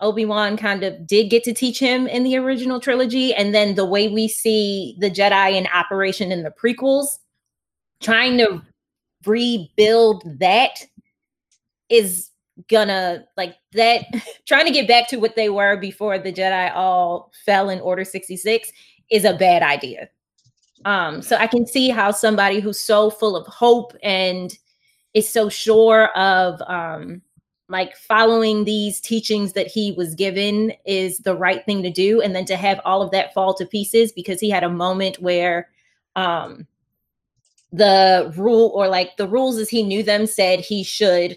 Obi-Wan kind of did get to teach him in the original trilogy. And then the way we see the Jedi in operation in the prequels, trying to rebuild that is gonna, like, that trying to get back to what they were before the Jedi all fell in Order 66 is a bad idea. So I can see how somebody who's so full of hope and is so sure of like following these teachings that he was given is the right thing to do, and then to have all of that fall to pieces because he had a moment where the rules as he knew them said he should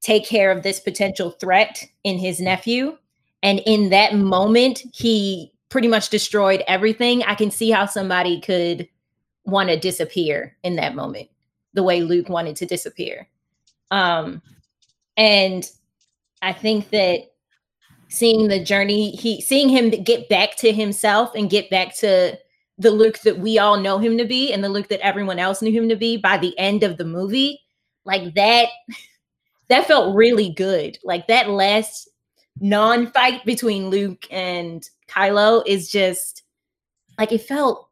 take care of this potential threat in his nephew. And in that moment, he pretty much destroyed everything. I can see how somebody could want to disappear in that moment, the way Luke wanted to disappear. And I think that seeing the journey, seeing him get back to himself and get back to the Luke that we all know him to be and the Luke that everyone else knew him to be by the end of the movie, like that felt really good. Like that last non-fight between Luke and Kylo is just like, it felt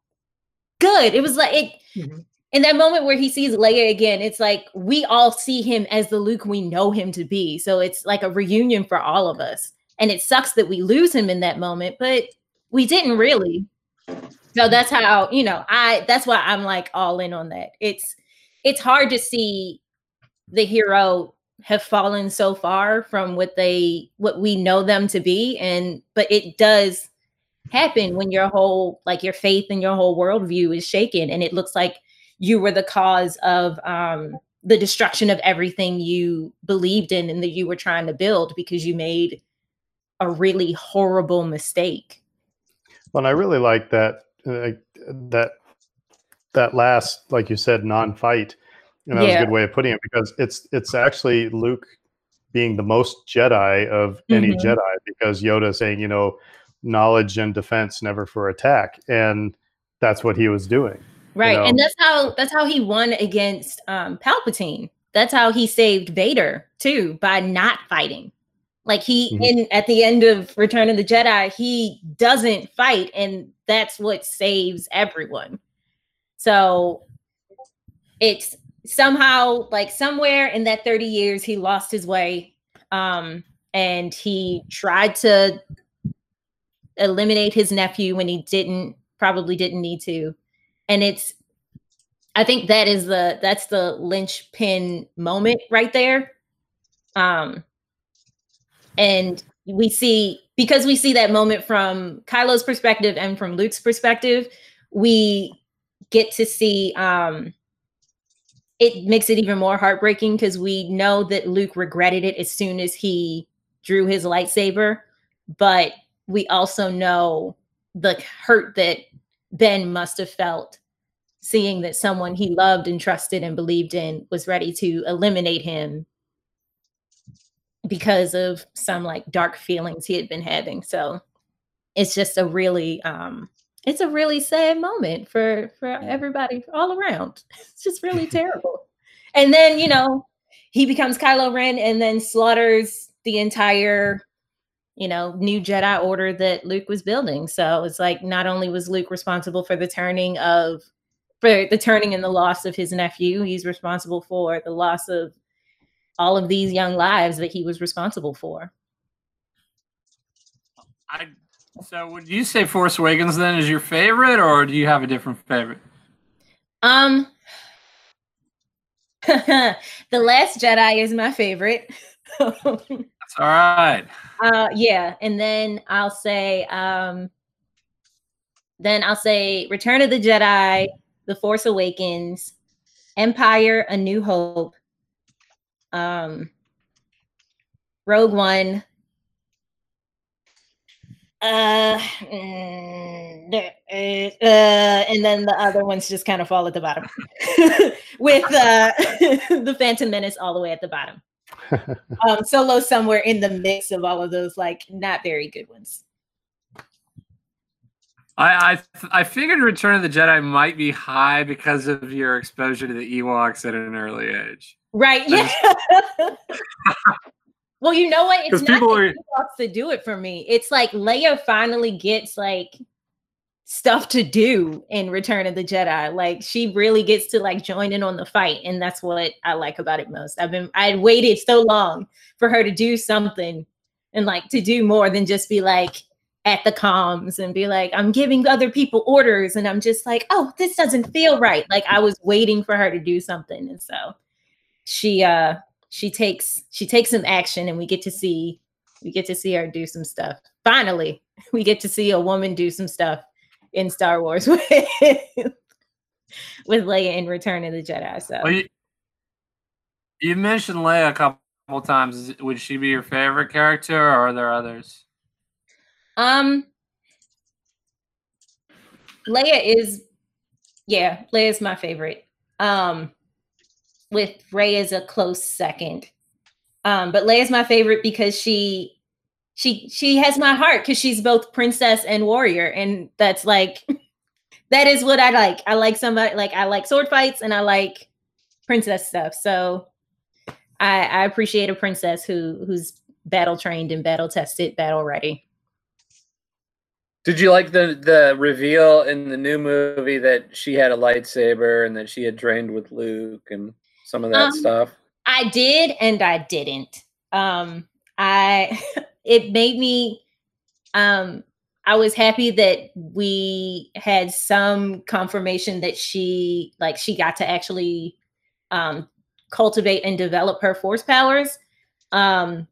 good. It was like it, mm-hmm. In that moment where he sees Leia again, it's like we all see him as the Luke we know him to be. So it's like a reunion for all of us. And it sucks that we lose him in that moment, but we didn't really. So that's how, you know, that's why I'm like all in on that. It's hard to see the hero have fallen so far from what we know them to be. But it does happen when your whole, like, your faith and your whole worldview is shaken. And it looks like you were the cause of the destruction of everything you believed in and that you were trying to build because you made a really horrible mistake. Well, and I really like that, that last, like you said, non-fight. And that was a good way of putting it, because it's actually Luke being the most Jedi of any Jedi, because Yoda saying, you know, knowledge and defense, never for attack. And that's what he was doing. Right. You know? And that's how he won against Palpatine. That's how he saved Vader too, by not fighting. Like at the end of Return of the Jedi, he doesn't fight, and that's what saves everyone. So it's somehow, like, somewhere in that 30 years, he lost his way, and he tried to eliminate his nephew when he probably didn't need to. And I think that is that's the linchpin moment right there. And because we see that moment from Kylo's perspective and from Luke's perspective, we get to see, it makes it even more heartbreaking because we know that Luke regretted it as soon as he drew his lightsaber, but we also know the hurt that Ben must have felt seeing that someone he loved and trusted and believed in was ready to eliminate him because of some, like, dark feelings he had been having. So it's just a really, it's a really sad moment for everybody all around. It's just really terrible. And then, you know, he becomes Kylo Ren and then slaughters the entire, you know, new Jedi order that Luke was building. So it's like, not only was Luke responsible for the turning and the loss of his nephew, he's responsible for the loss of all of these young lives that he was responsible for. So would you say Force Awakens then is your favorite, or do you have a different favorite? The Last Jedi is my favorite. That's all right. Yeah, and then I'll say Return of the Jedi, The Force Awakens, Empire, A New Hope, Rogue One, and then the other ones just kind of fall at the bottom with the Phantom Menace all the way at the bottom. Solo somewhere in the mix of all of those, like, not very good ones. I figured Return of the Jedi might be high because of your exposure to the Ewoks at an early age. Right. Yeah. Well, you know what? It's not the Ewoks that do it for me. It's like Leia finally gets like stuff to do in Return of the Jedi. Like she really gets to like join in on the fight, and that's what I like about it most. I'd waited so long for her to do something and like to do more than just be like at the comms and be like, I'm giving other people orders, and I'm just like, oh, this doesn't feel right. Like I was waiting for her to do something, and so she takes some action, and we get to see her do some stuff. Finally, we get to see a woman do some stuff in Star Wars with Leia in Return of the Jedi. So well, you mentioned Leia a couple times. Would she be your favorite character, or are there others? Leia's my favorite. With Rey is a close second. But Leia's my favorite because she has my heart, because she's both princess and warrior. And that's like, that is what I like. I like somebody, like I like sword fights and I like princess stuff. So I appreciate a princess who's battle trained and battle tested, battle ready. Did you like the reveal in the new movie that she had a lightsaber and that she had trained with Luke and some of that stuff? I did, and I didn't. It made me. I was happy that we had some confirmation that she got to actually cultivate and develop her force powers. I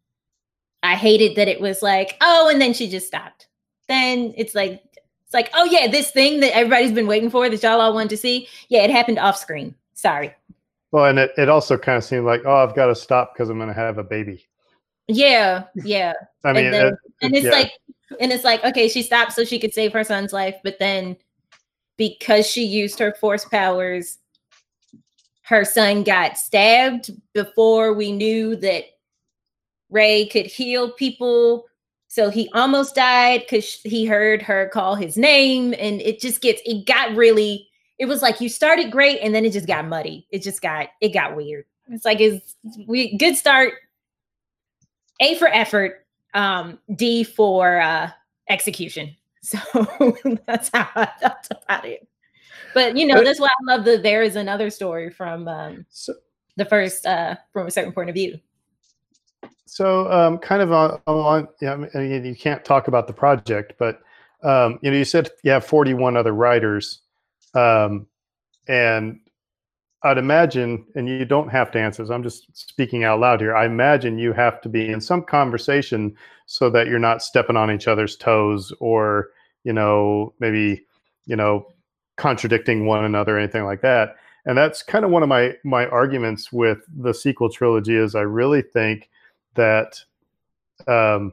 hated that it was like, oh, and then she just stopped. Then it's like, oh yeah, this thing that everybody's been waiting for, that y'all all wanted to see, yeah, it happened off screen. Sorry. Well, and it also kind of seemed like, oh, I've got to stop because I'm going to have a baby. Yeah, yeah. I mean, and it's like, okay, she stopped so she could save her son's life, but then because she used her force powers, her son got stabbed before we knew that Rey could heal people. So he almost died because he heard her call his name, and it was like you started great and then it just got muddy. It got weird. It's like, good start. A for effort, D for execution. So that's how I felt about it. But you know, that's why I love the There Is Another Story from the first From a Certain Point of View. So kind of along, yeah, I mean, you can't talk about the project, but you know, you said you have 41 other writers, and I'd imagine, and you don't have to answer this, I'm just speaking out loud here, I imagine you have to be in some conversation so that you're not stepping on each other's toes, or you know, maybe, you know, contradicting one another or anything like that. And that's kind of one of my arguments with the sequel trilogy, is I really think that that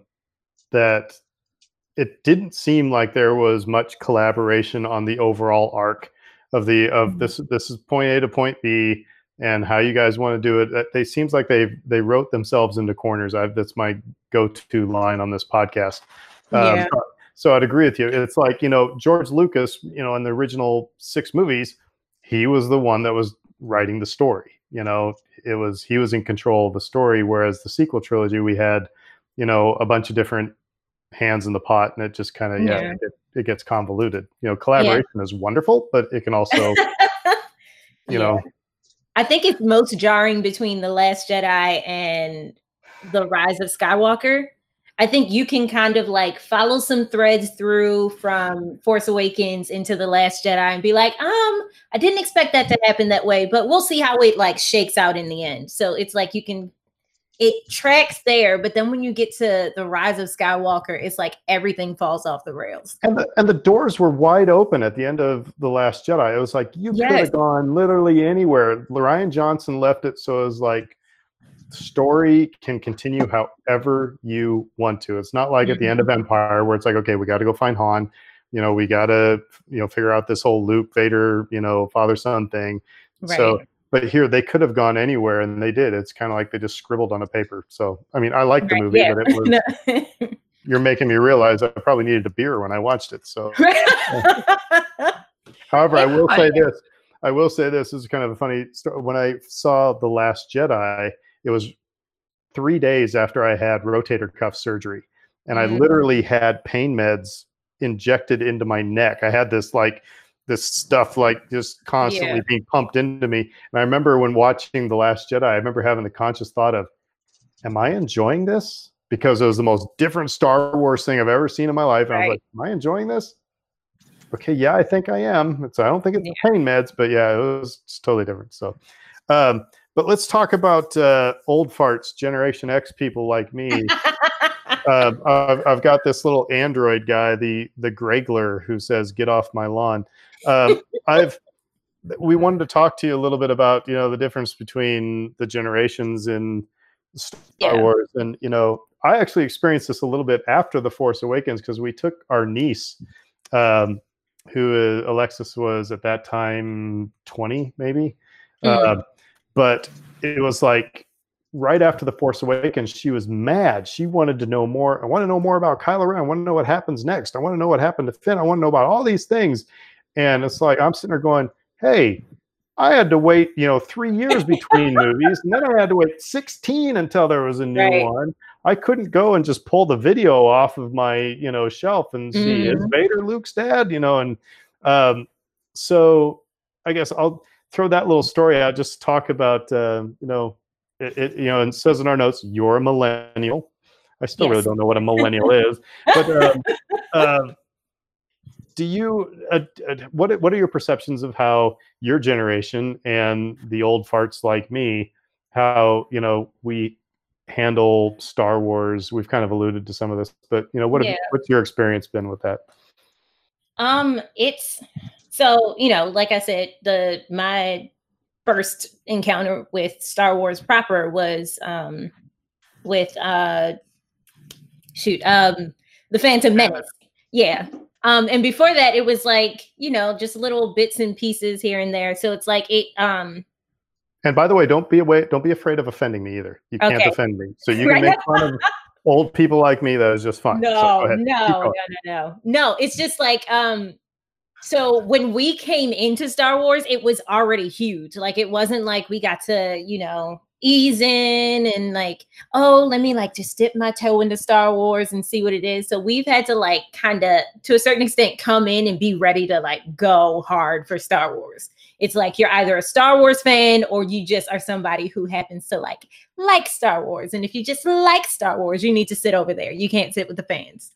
it didn't seem like there was much collaboration on the overall arc of this is point A to point B and how you guys want to do it. They seems like they wrote themselves into corners. That's my go-to line on this podcast. Yeah. So I'd agree with you. It's like, you know, George Lucas, you know, in the original 6 movies, he was the one that was writing the story. You know, he was in control of the story, whereas the sequel trilogy, we had, you know, a bunch of different hands in the pot, and it just kind of, yeah, it gets convoluted. You know, collaboration is wonderful, but it can also, you know. I think it's most jarring between The Last Jedi and The Rise of Skywalker. I think you can kind of like follow some threads through from Force Awakens into The Last Jedi and be like, I didn't expect that to happen that way, but we'll see how it like shakes out in the end. So it's like it tracks there, but then when you get to The Rise of Skywalker, it's like everything falls off the rails. And the doors were wide open at the end of The Last Jedi. It was like, you could have gone literally anywhere. Rian Johnson left it so it was like, story can continue however you want to. It's not like at the end of Empire where it's like, okay, we got to go find Han, you know, we got to, you know, figure out this whole Luke Vader, you know, father-son thing. Right. So, but here they could have gone anywhere and they did. It's kind of like they just scribbled on a paper. So, I mean, I like the movie, but it was, you're making me realize I probably needed a beer when I watched it. So, however, I will say this. I will say this is kind of a funny story. When I saw The Last Jedi, it was 3 days after I had rotator cuff surgery. And I literally had pain meds injected into my neck. I had this like this stuff like just constantly being pumped into me. And I remember when watching The Last Jedi, I remember having the conscious thought of, am I enjoying this? Because it was the most different Star Wars thing I've ever seen in my life. And I was like, am I enjoying this? Okay, yeah, I think I am. It's, I don't think it's the pain meds, but yeah, it was totally different. So, but let's talk about old farts, Generation X people like me. I've got this little Android guy, the Gregler, who says, "Get off my lawn." We wanted to talk to you a little bit about, you know, the difference between the generations in Star Wars, and you know, I actually experienced this a little bit after The Force Awakens because we took our niece, who Alexis was at that time 20 maybe, but it was like, right after The Force Awakens, she was mad. She wanted to know more. I want to know more about Kylo Ren. I want to know what happens next. I want to know what happened to Finn. I want to know about all these things. And it's like, I'm sitting there going, hey, I had to wait, you know, 3 years between movies. And then I had to wait 16 until there was a new one. I couldn't go and just pull the video off of my, you know, shelf and see, is Vader Luke's dad? You know, and so I guess I'll throw that little story out. Just talk about, you know, you know, and says in our notes, you're a millennial. I still really don't know what a millennial is. But do you, what are your perceptions of how your generation and the old farts like me, how, you know, we handle Star Wars? We've kind of alluded to some of this, but, you know, what have, what's your experience been with that? It's, so, you know, like I said, my first encounter with Star Wars proper was with The Phantom Menace. And before that, it was like, you know, just little bits and pieces here and there. So it's like it. And by the way, don't be afraid of offending me either. You can't offend me, so you can make fun of old people like me. That is just fine. No, so no. It's just like. So when we came into Star Wars, it was already huge. Like, it wasn't like we got to, you know, ease in and like, oh, let me like just dip my toe into Star Wars and see what it is. So we've had to like kind of, to a certain extent, come in and be ready to like go hard for Star Wars. It's like you're either a Star Wars fan or you just are somebody who happens to like Star Wars. And if you just like Star Wars, you need to sit over there. You can't sit with the fans.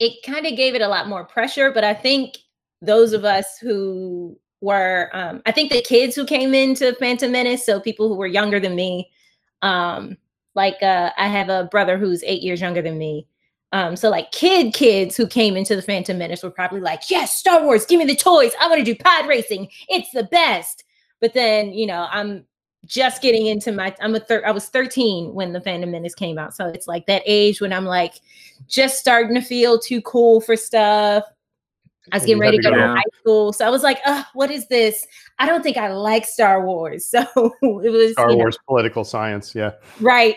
It kind of gave it a lot more pressure, but I think those of us who were, I think the kids who came into Phantom Menace, so people who were younger than me, I have a brother who's 8 years younger than me. So like kids who came into the Phantom Menace were probably like, yes, Star Wars, give me the toys. I want to do pod racing. It's the best. But then, you know, I'm just getting into my, I was 13 when The Phantom Menace came out. So it's like that age when I'm like, just starting to feel too cool for stuff. I was getting ready to go to high school. So I was like, what is this? I don't think I like Star Wars. So it was Star Wars political science. Yeah. Right.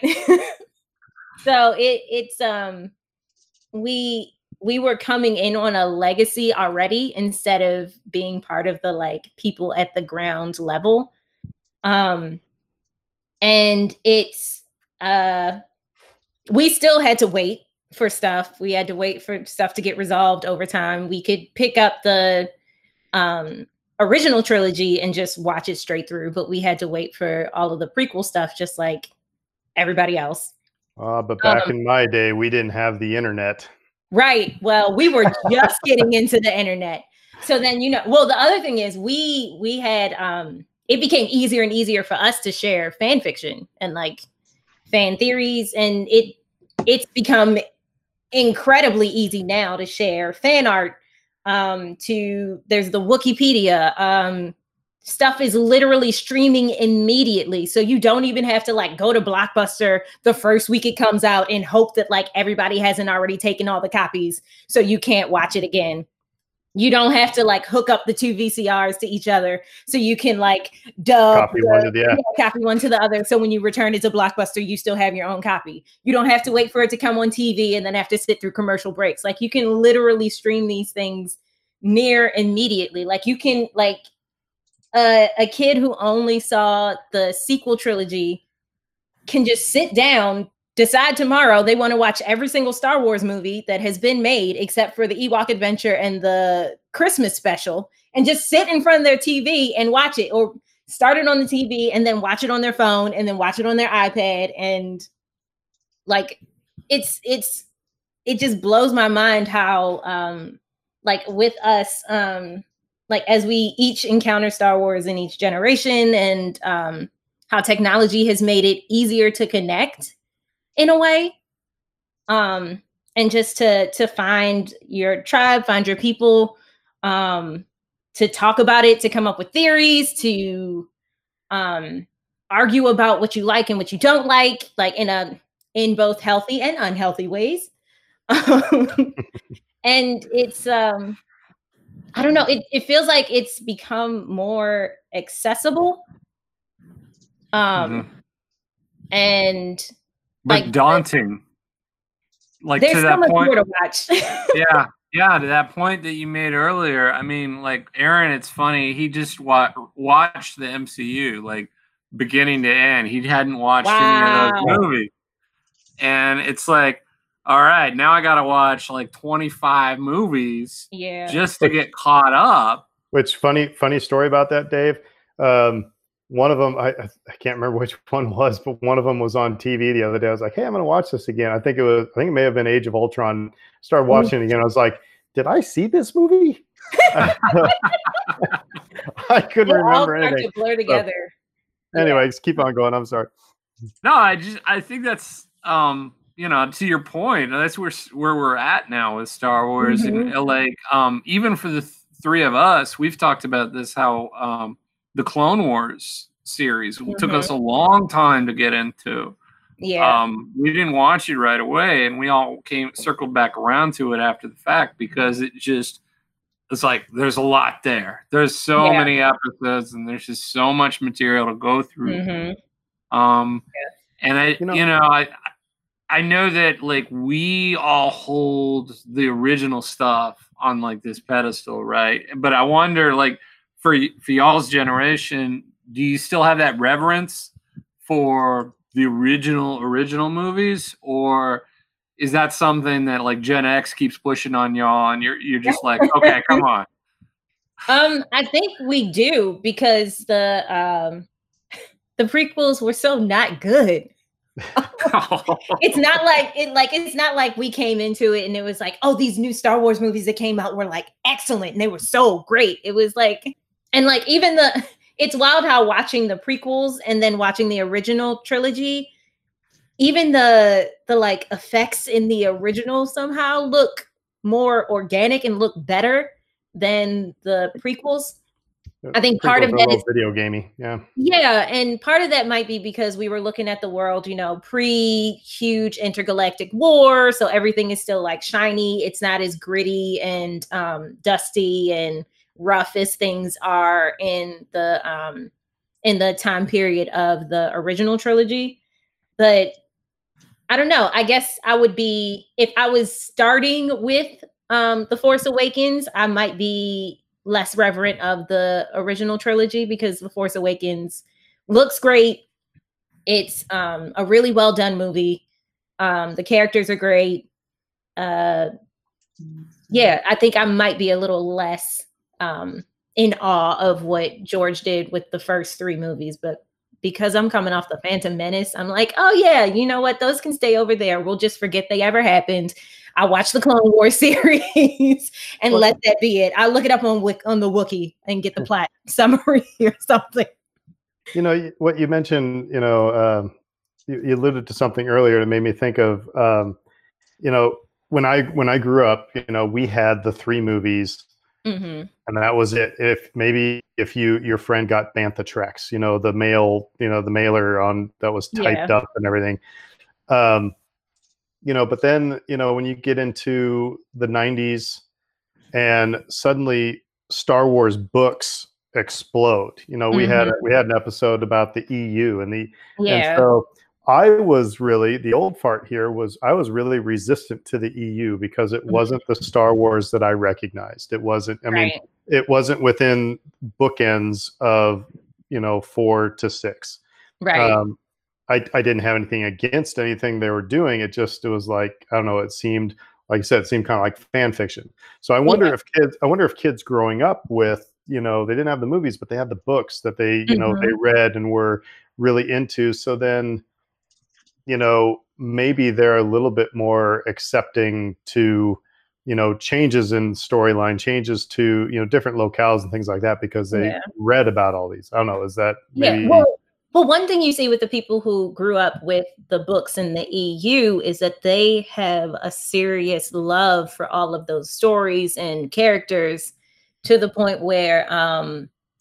So we were coming in on a legacy already instead of being part of the like people at the ground level. And it's, we still had to wait for stuff. We had to wait for stuff to get resolved over time. We could pick up the, original trilogy and just watch it straight through, but we had to wait for all of the prequel stuff, just like everybody else. But back in my day, we didn't have the internet. Right. Well, we were just getting into the internet. So then, you know, well, the other thing is we had, it became easier and easier for us to share fan fiction and like fan theories. And it's become incredibly easy now to share fan art. There's the Wikipedia, Stuff is literally streaming immediately. So you don't even have to like go to Blockbuster the first week it comes out and hope that like everybody hasn't already taken all the copies so you can't watch it again. You don't have to like hook up the two VCRs to each other so you can like copy one to the other. So when you return it to Blockbuster, you still have your own copy. You don't have to wait for it to come on TV and then have to sit through commercial breaks. Like you can literally stream these things near immediately. Like you can like a kid who only saw the sequel trilogy can just sit down, decide tomorrow they want to watch every single Star Wars movie that has been made except for the Ewok Adventure and the Christmas special, and just sit in front of their TV and watch it, or start it on the TV and then watch it on their phone and then watch it on their iPad. And like, it just blows my mind how, like with us, like as we each encounter Star Wars in each generation, and how technology has made it easier to connect in a way, and just to find your tribe, find your people, to talk about it, to come up with theories, to argue about what you like and what you don't like in both healthy and unhealthy ways. And it's, I don't know, it feels like it's become more accessible. And but like, daunting, like to that point. There's so much more to watch. yeah, to that point that you made earlier. I mean, like Aaron, it's funny. He just watched the MCU, like beginning to end. He hadn't watched any of those movies, and it's like, all right, now I got to watch like 25 movies, just to get caught up. Which funny story about that, Dave. One of them, I can't remember which one was, but one of them was on TV the other day. I was like, hey, I'm going to watch this again. I think it may have been Age of Ultron. Started watching it again. I was like, did I see this movie? I couldn't remember anything. To blur together. So, anyways, keep on going. I'm sorry. No, I think that's, you know, to your point, that's where we're at now with Star Wars and LA. Even for the three of us, we've talked about this, how, the Clone Wars series took us a long time to get into. Yeah, we didn't watch it right away, and we all circled back around to it after the fact because it's like there's a lot there. There's so many episodes, and there's just so much material to go through. And I know that like we all hold the original stuff on like this pedestal, right? But I wonder like, for y'all's generation, do you still have that reverence for the original movies, or is that something that like Gen X keeps pushing on y'all and you're just like, okay, come on? I think we do, because the prequels were so not good. It's not like we came into it and it was like, oh, these new Star Wars movies that came out were like excellent and they were so great. It was like, and like even it's wild how watching the prequels and then watching the original trilogy, even the like effects in the original somehow look more organic and look better than the prequels. I think part of that is video gamey. Yeah. And part of that might be because we were looking at the world, you know, pre-huge intergalactic war. So everything is still like shiny. It's not as gritty and dusty and rough as things are in the time period of the original trilogy. But I don't know. I guess I would be, if I was starting with The Force Awakens, I might be less reverent of the original trilogy, because The Force Awakens looks great. It's a really well done movie. The characters are great. Yeah, I think I might be a little less in awe of what George did with the first three movies, but because I'm coming off The Phantom Menace, I'm like, oh yeah, you know what? Those can stay over there. We'll just forget they ever happened. I watched the Clone Wars series and let that be it. I look it up on the Wookiee and get the plot summary or something. You know, what you mentioned, you know, you alluded to something earlier that made me think of, you know, when I grew up, you know, we had the three movies Mm-hmm. And that was it. If maybe if you, your friend got Bantha Trex, you know, the mail, you know, the mailer on that was typed up and everything. You know, but then, you know, when you get into the 90s and suddenly Star Wars books explode, you know, we had, an episode about the EU and the, and so I was really, the old fart here was, I was really resistant to the EU because it wasn't the Star Wars that I recognized. It wasn't, I mean, it wasn't within bookends of, you know, 4 to 6. Right. I didn't have anything against anything they were doing. It just, it was like, I don't know, it seemed, like I said, it seemed kind of like fan fiction. So I wonder if kids, growing up with, you know, they didn't have the movies, but they had the books that they, you know, they read and were really into. So then, you know, maybe they're a little bit more accepting to, you know, changes in storyline, changes to, you know, different locales and things like that because they read about all these. I don't know. Is that maybe... Yeah, well, one thing you see with the people who grew up with the books in the EU is that they have a serious love for all of those stories and characters to the point where,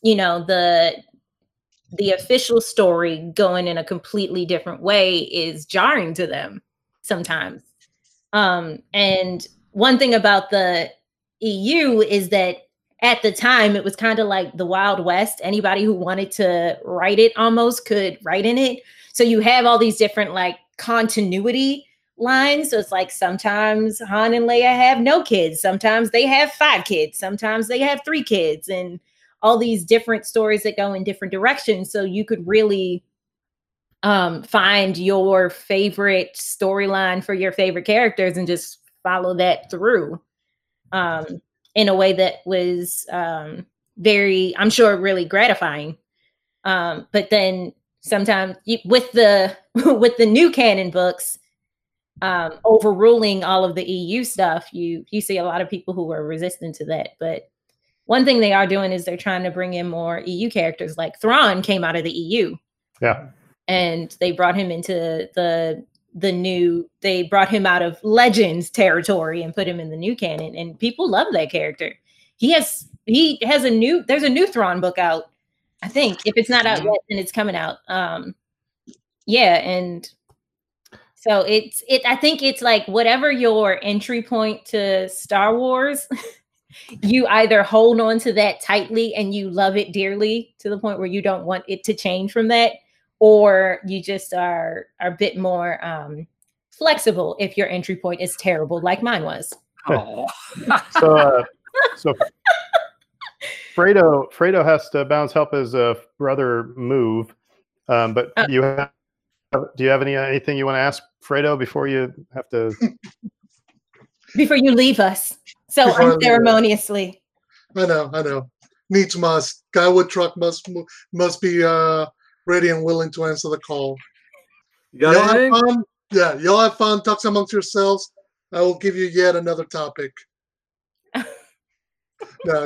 you know, the official story going in a completely different way is jarring to them sometimes. And one thing about the EU is that at the time, it was kind of like the Wild West. Anybody who wanted to write it almost could write in it. So you have all these different like continuity lines. So it's like sometimes Han and Leia have no kids. Sometimes they have 5 kids. Sometimes they have 3 kids and all these different stories that go in different directions. So you could really find your favorite storyline for your favorite characters and just follow that through. In a way that was very, I'm sure, really gratifying. But then sometimes you, with the new canon books overruling all of the EU stuff, you see a lot of people who are resistant to that. But one thing they are doing is they're trying to bring in more EU characters. Like Thrawn came out of the EU, and they brought him into they brought him out of Legends territory and put him in the new canon, and people love that character. He has there's a new Thrawn book out, I think. If it's not out yet, then it's coming out. And so I think it's like whatever your entry point to Star Wars, you either hold on to that tightly and you love it dearly to the point where you don't want it to change from that, or you just are a bit more flexible if your entry point is terrible, like mine was. So Fredo has to bounce, help his brother move. But do you have anything you want to ask Fredo before you have to? Before you leave us so unceremoniously. I know. Needs must. Skywood Truck must be ready and willing to answer the call. Y'all have fun. Talk amongst yourselves. I will give you yet another topic.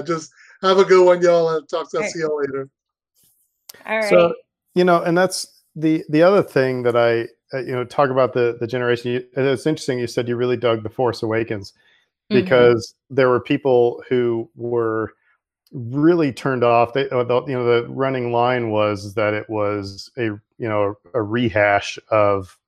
Just have a good one, y'all, and talk. I'll see y'all later. All right. So, you know, and that's the other thing that I, you know, talk about the generation. It's interesting. You said you really dug The Force Awakens because there were people who were really turned off. The running line was that it was a rehash of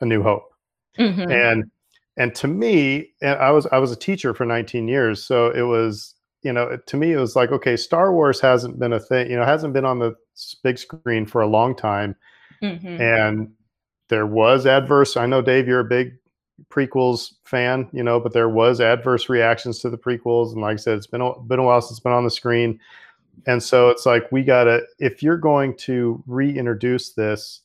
A New Hope, and to me, and I was a teacher for 19 years, so it was, you know, to me it was like, okay, Star Wars hasn't been a thing, you know, hasn't been on the big screen for a long time, and there was adverse. I know, Dave, you're a big prequels fan, you know, but there was adverse reactions to the prequels, and like I said, it's been a while since it's been on the screen, and so it's like we gotta, if you're going to reintroduce this,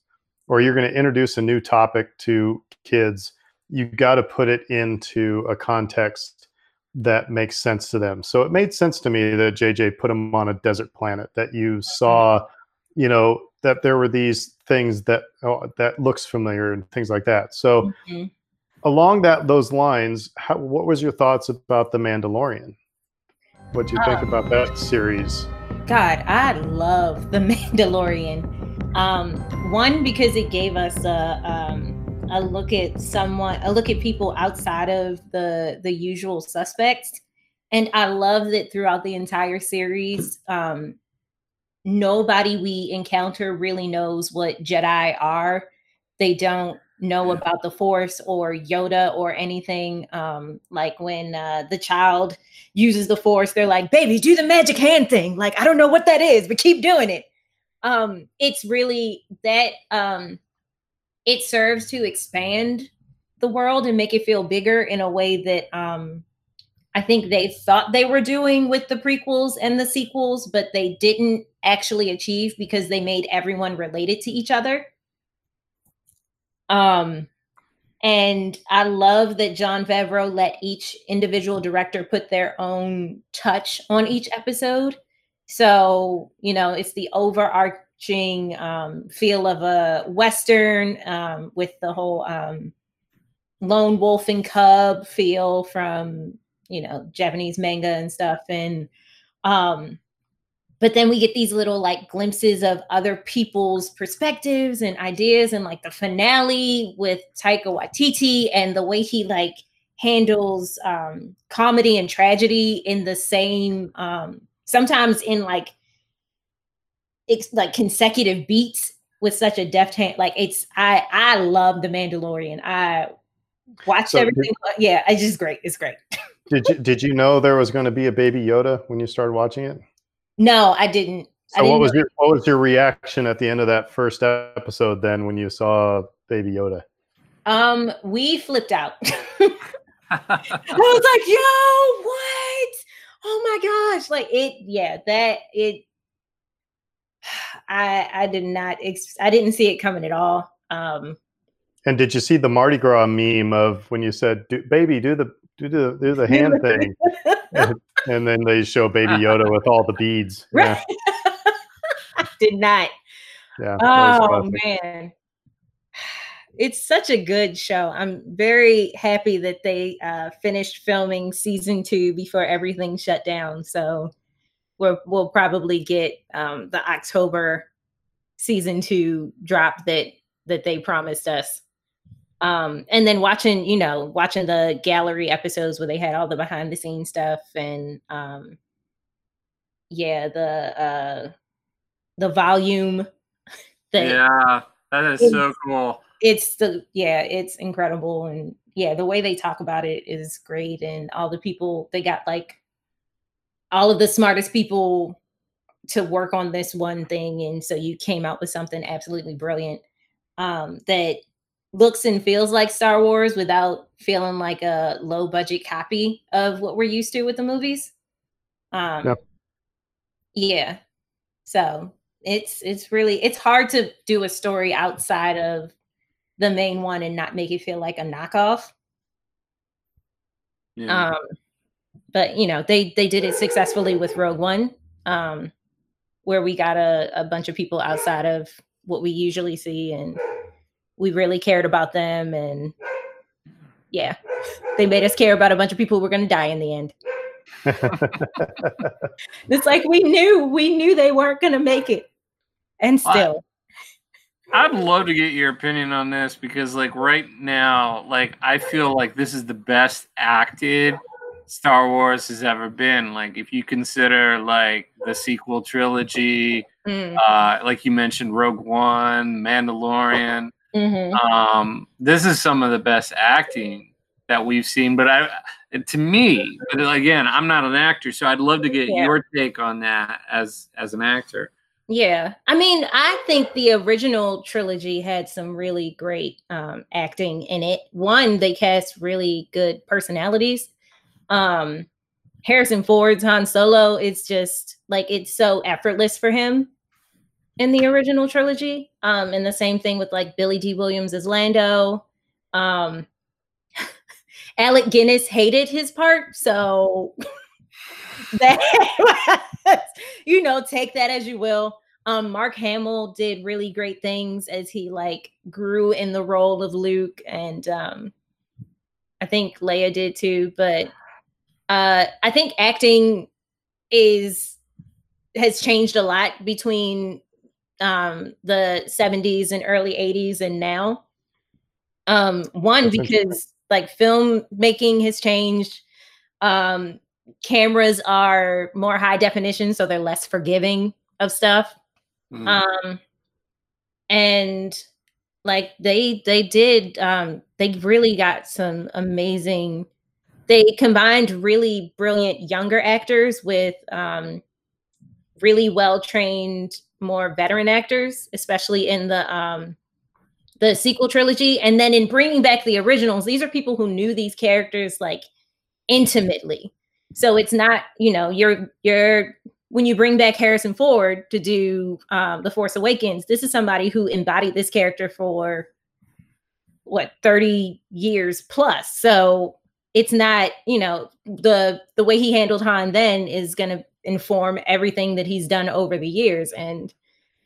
or you're going to introduce a new topic to kids, you got to put it into a context that makes sense to them. So it made sense to me that JJ put them on a desert planet, that you saw, you know, that there were these things that that looks familiar and things like that. So along those lines, what was your thoughts about The Mandalorian? What do you think about that series? God, I love The Mandalorian. One, because it gave us a look at people outside of the usual suspects, And I love that throughout the entire series, nobody we encounter really knows what Jedi are. They don't know about the Force or Yoda or anything. Like when the child uses the Force, they're like, baby, do the magic hand thing. Like, I don't know what that is, but keep doing it. It's really that it serves to expand the world and make it feel bigger in a way that I think they thought they were doing with the prequels and the sequels, but they didn't actually achieve because they made everyone related to each other. And I love that Jon Favreau let each individual director put their own touch on each episode. So, you know, it's the overarching feel of a Western with the whole lone wolf and cub feel from, you know, Japanese manga and stuff. And but then we get these little like glimpses of other people's perspectives and ideas, and like the finale with Taika Waititi and the way he like handles comedy and tragedy in the same, sometimes in like, it's like consecutive beats with such a deft hand. Like it's, I love The Mandalorian. I watched everything. Yeah, it's just great. It's great. Did you know there was going to be a baby Yoda when you started watching it? No, I didn't. So what was your reaction at the end of that first episode then when you saw baby Yoda? We flipped out. I was like, yo, what? Oh my gosh. Like it, yeah, that it, I didn't see it coming at all. And did you see the Mardi Gras meme of when you said, baby, do the hand thing? And then they show baby Yoda with all the beads. Right. Yeah. I did not. Yeah. Oh man. It's such a good show. I'm very happy that they finished filming season 2 before everything shut down. So we'll probably get the October season 2 drop that they promised us. And then watching the gallery episodes where they had all the behind the scenes stuff, and the volume thing. Yeah, that is so cool. It's incredible. And yeah, the way they talk about it is great. And all the people, they got like all of the smartest people to work on this one thing. And so you came out with something absolutely brilliant that looks and feels like Star Wars without feeling like a low budget copy of what we're used to with the movies. Yep. Yeah. So it's hard to do a story outside of the main one and not make it feel like a knockoff. Yeah. But you know, they did it successfully with Rogue One, where we got a bunch of people outside of what we usually see, and we really cared about them, and yeah, they made us care about a bunch of people who were going to die in the end. It's like we knew they weren't going to make it, and still. I'd love to get your opinion on this, because like right now, like I feel like this is the best acted Star Wars has ever been. Like if you consider like the sequel trilogy, like you mentioned, Rogue One, Mandalorian. Mm-hmm. This is some of the best acting that we've seen, but again, I'm not an actor, so I'd love to get your take on that as an actor. Yeah. I mean, I think the original trilogy had some really great acting in it. One, they cast really good personalities. Harrison Ford's Han Solo is just like, it's so effortless for him in the original trilogy. And the same thing with like Billy D. Williams as Lando. Alec Guinness hated his part. So that, you know, take that as you will. Mark Hamill did really great things as he like grew in the role of Luke. And I think Leia did too. But I think acting has changed a lot between the 70s and early 80s and now. One, because like filmmaking has changed, cameras are more high definition, so they're less forgiving of stuff. Mm. And like they did, they really got some amazing, they combined really brilliant younger actors with really well-trained, more veteran actors, especially in the sequel trilogy. And then in bringing back the originals, these are people who knew these characters like intimately. So it's not, you know, you're when you bring back Harrison Ford to do The Force Awakens, this is somebody who embodied this character for what, 30 years plus. So it's not, you know, the way he handled Han then is going to inform everything that he's done over the years. And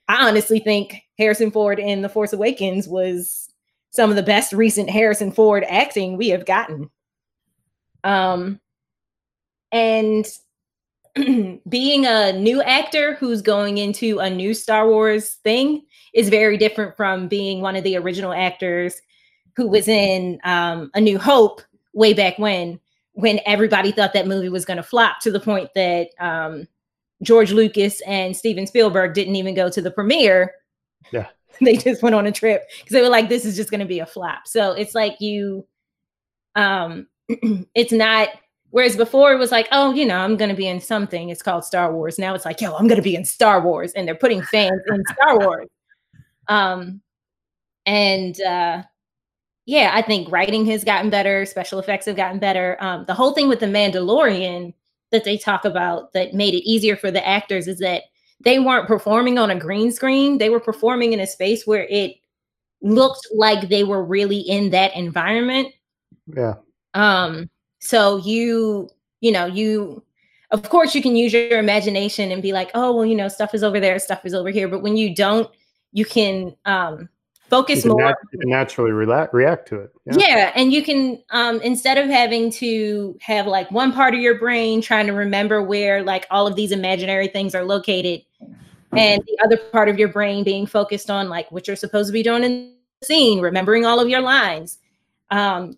I honestly think Harrison Ford in The Force Awakens was some of the best recent Harrison Ford acting we have gotten. And being a new actor who's going into a new Star Wars thing is very different from being one of the original actors who was in A New Hope way back when everybody thought that movie was going to flop to the point that George Lucas and Steven Spielberg didn't even go to the premiere. Yeah. They just went on a trip because they were like, this is just going to be a flop. So it's like you, it's not, whereas before it was like, oh, you know, I'm going to be in something. It's called Star Wars. Now it's like, yo, I'm going to be in Star Wars. And they're putting fans in Star Wars. Yeah, I think writing has gotten better. Special effects have gotten better. The whole thing with The Mandalorian that they talk about that made it easier for the actors is that they weren't performing on a green screen. They were performing in a space where it looked like they were really in that environment. Yeah. So you know, of course you can use your imagination and be like, oh, well, you know, stuff is over there, stuff is over here. But when you don't, you can, focus more. You can naturally react to it. Yeah. Yeah, and you can, instead of having to have like one part of your brain trying to remember where like all of these imaginary things are located, and the other part of your brain being focused on like what you're supposed to be doing in the scene, remembering all of your lines,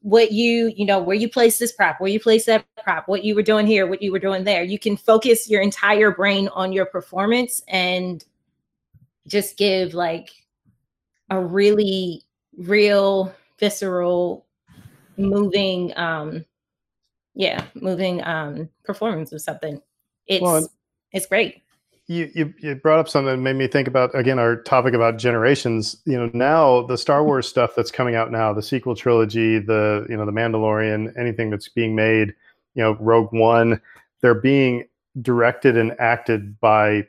what you know, where you place this prop, where you place that prop, what you were doing here, what you were doing there. You can focus your entire brain on your performance and just give like a really real, visceral, moving, performance of something. It's great. You brought up something that made me think about, again, our topic about generations. You know, now the Star Wars stuff that's coming out now, the sequel trilogy, the, you know, The Mandalorian, anything that's being made, you know, Rogue One, they're being directed and acted by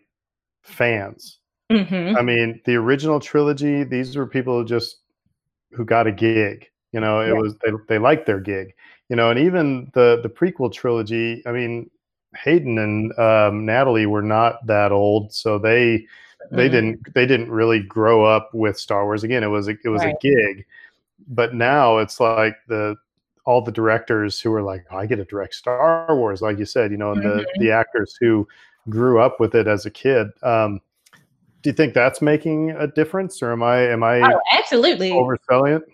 fans. Mm-hmm. I mean, the original trilogy, these were people who got a gig, you know, it was, they liked their gig, you know, and even the prequel trilogy, I mean, Hayden and Natalie were not that old. So they didn't really grow up with Star Wars. Again, it was a gig, but now it's like all the directors who are like, oh, I get to direct Star Wars. Like you said, you know, and the actors who grew up with it as a kid, do you think that's making a difference, or am I oh, absolutely overselling it?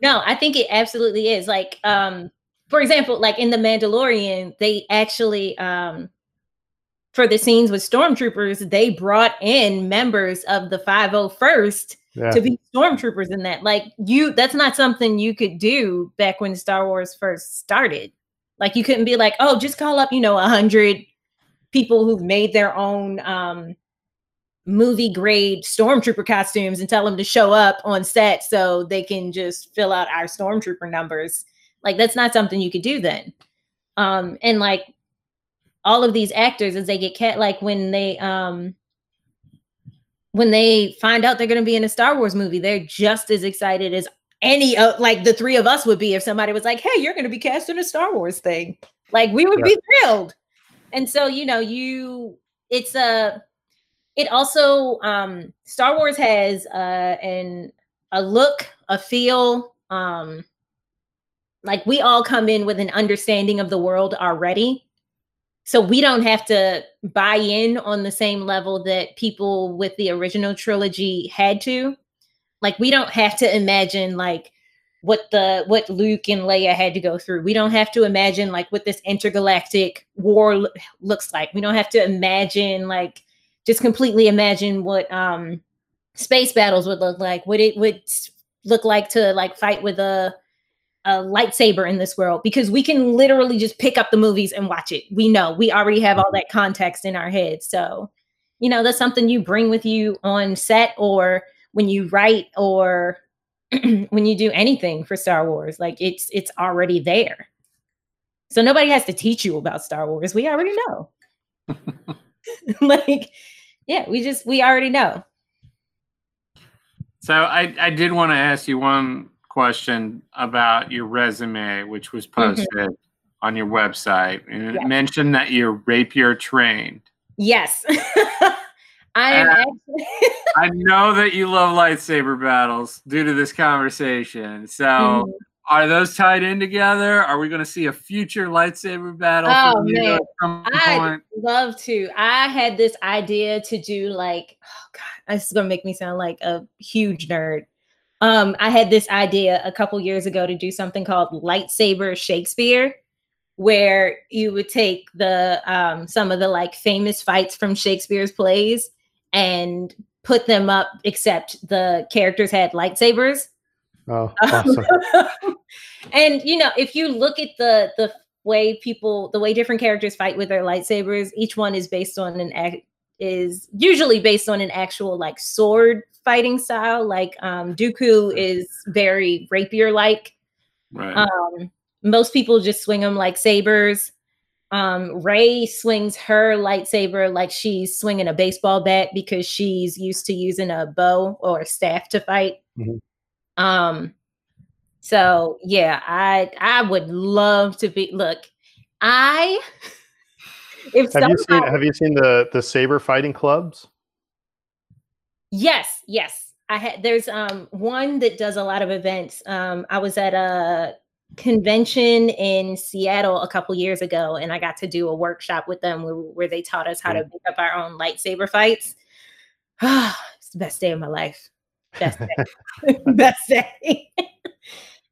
No, I think it absolutely is. Like, for example, like in The Mandalorian, they actually, for the scenes with stormtroopers, they brought in members of the 501st to be stormtroopers in that. Like that's not something you could do back when Star Wars first started. Like you couldn't be like, oh, just call up, you know, 100 people who've made their own, movie grade stormtrooper costumes and tell them to show up on set so they can just fill out our stormtrooper numbers. Like that's not something you could do then. And like all of these actors, as they get like when they find out they're going to be in a Star Wars movie, they're just as excited as any of like the three of us would be if somebody was like, hey, you're going to be cast in a Star Wars thing. Like we would be thrilled. And so, you know, it also, Star Wars has a look, a feel, like we all come in with an understanding of the world already. So we don't have to buy in on the same level that people with the original trilogy had to. Like we don't have to imagine like what Luke and Leia had to go through. We don't have to imagine like what this intergalactic war looks like. We don't have to imagine like just completely imagine what space battles would look like. What it would look like to like fight with a lightsaber in this world, because we can literally just pick up the movies and watch it. We know, we already have all that context in our heads. So, you know, that's something you bring with you on set or when you write or when you do anything for Star Wars. Like it's already there. So nobody has to teach you about Star Wars. We already know. Like, yeah, we already know. So I did want to ask you one question about your resume, which was posted on your website, and it mentioned that you're rapier trained. Yes. I am. I know that you love lightsaber battles due to this conversation. So are those tied in together? Are we going to see a future lightsaber battle? Oh, man. I'd love to. I had this idea to do like, oh God, this is going to make me sound like a huge nerd. I had this idea a couple years ago to do something called Lightsaber Shakespeare, where you would take the some of the like famous fights from Shakespeare's plays and put them up, except the characters had lightsabers. Oh, awesome. And you know, if you look at the way people, the way different characters fight with their lightsabers, each one is based on is usually based on an actual like sword fighting style. Like Dooku is very rapier-like. Right. Most people just swing them like sabers. Rey swings her lightsaber like she's swinging a baseball bat because she's used to using a bow or a staff to fight. Mm-hmm. So yeah, I would love to be. Look, I. Have you seen the saber fighting clubs? Yes, yes. I had. There's one that does a lot of events. I was at a convention in Seattle a couple years ago, and I got to do a workshop with them where they taught us how to make up our own lightsaber fights. It's the best day of my life. Best day. Best day.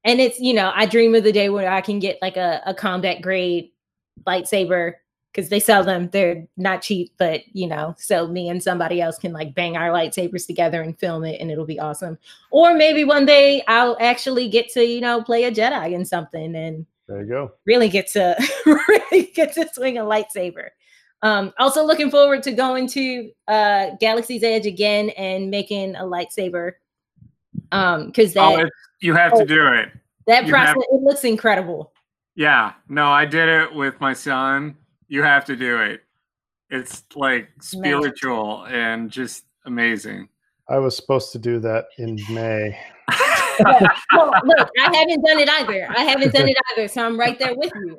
And it's, you know, I dream of the day where I can get like a combat grade lightsaber. Because they sell them, they're not cheap, but you know, so me and somebody else can like bang our lightsabers together and film it, and it'll be awesome. Or maybe one day I'll actually get to, you know, play a Jedi in something, and there you go, really get to swing a lightsaber. Also looking forward to going to Galaxy's Edge again and making a lightsaber. Because you have to do it. That process, it looks incredible. Yeah, no, I did it with my son. You have to do it. It's like spiritual and just amazing. I was supposed to do that in May. Well, look, I haven't done it either. So I'm right there with you.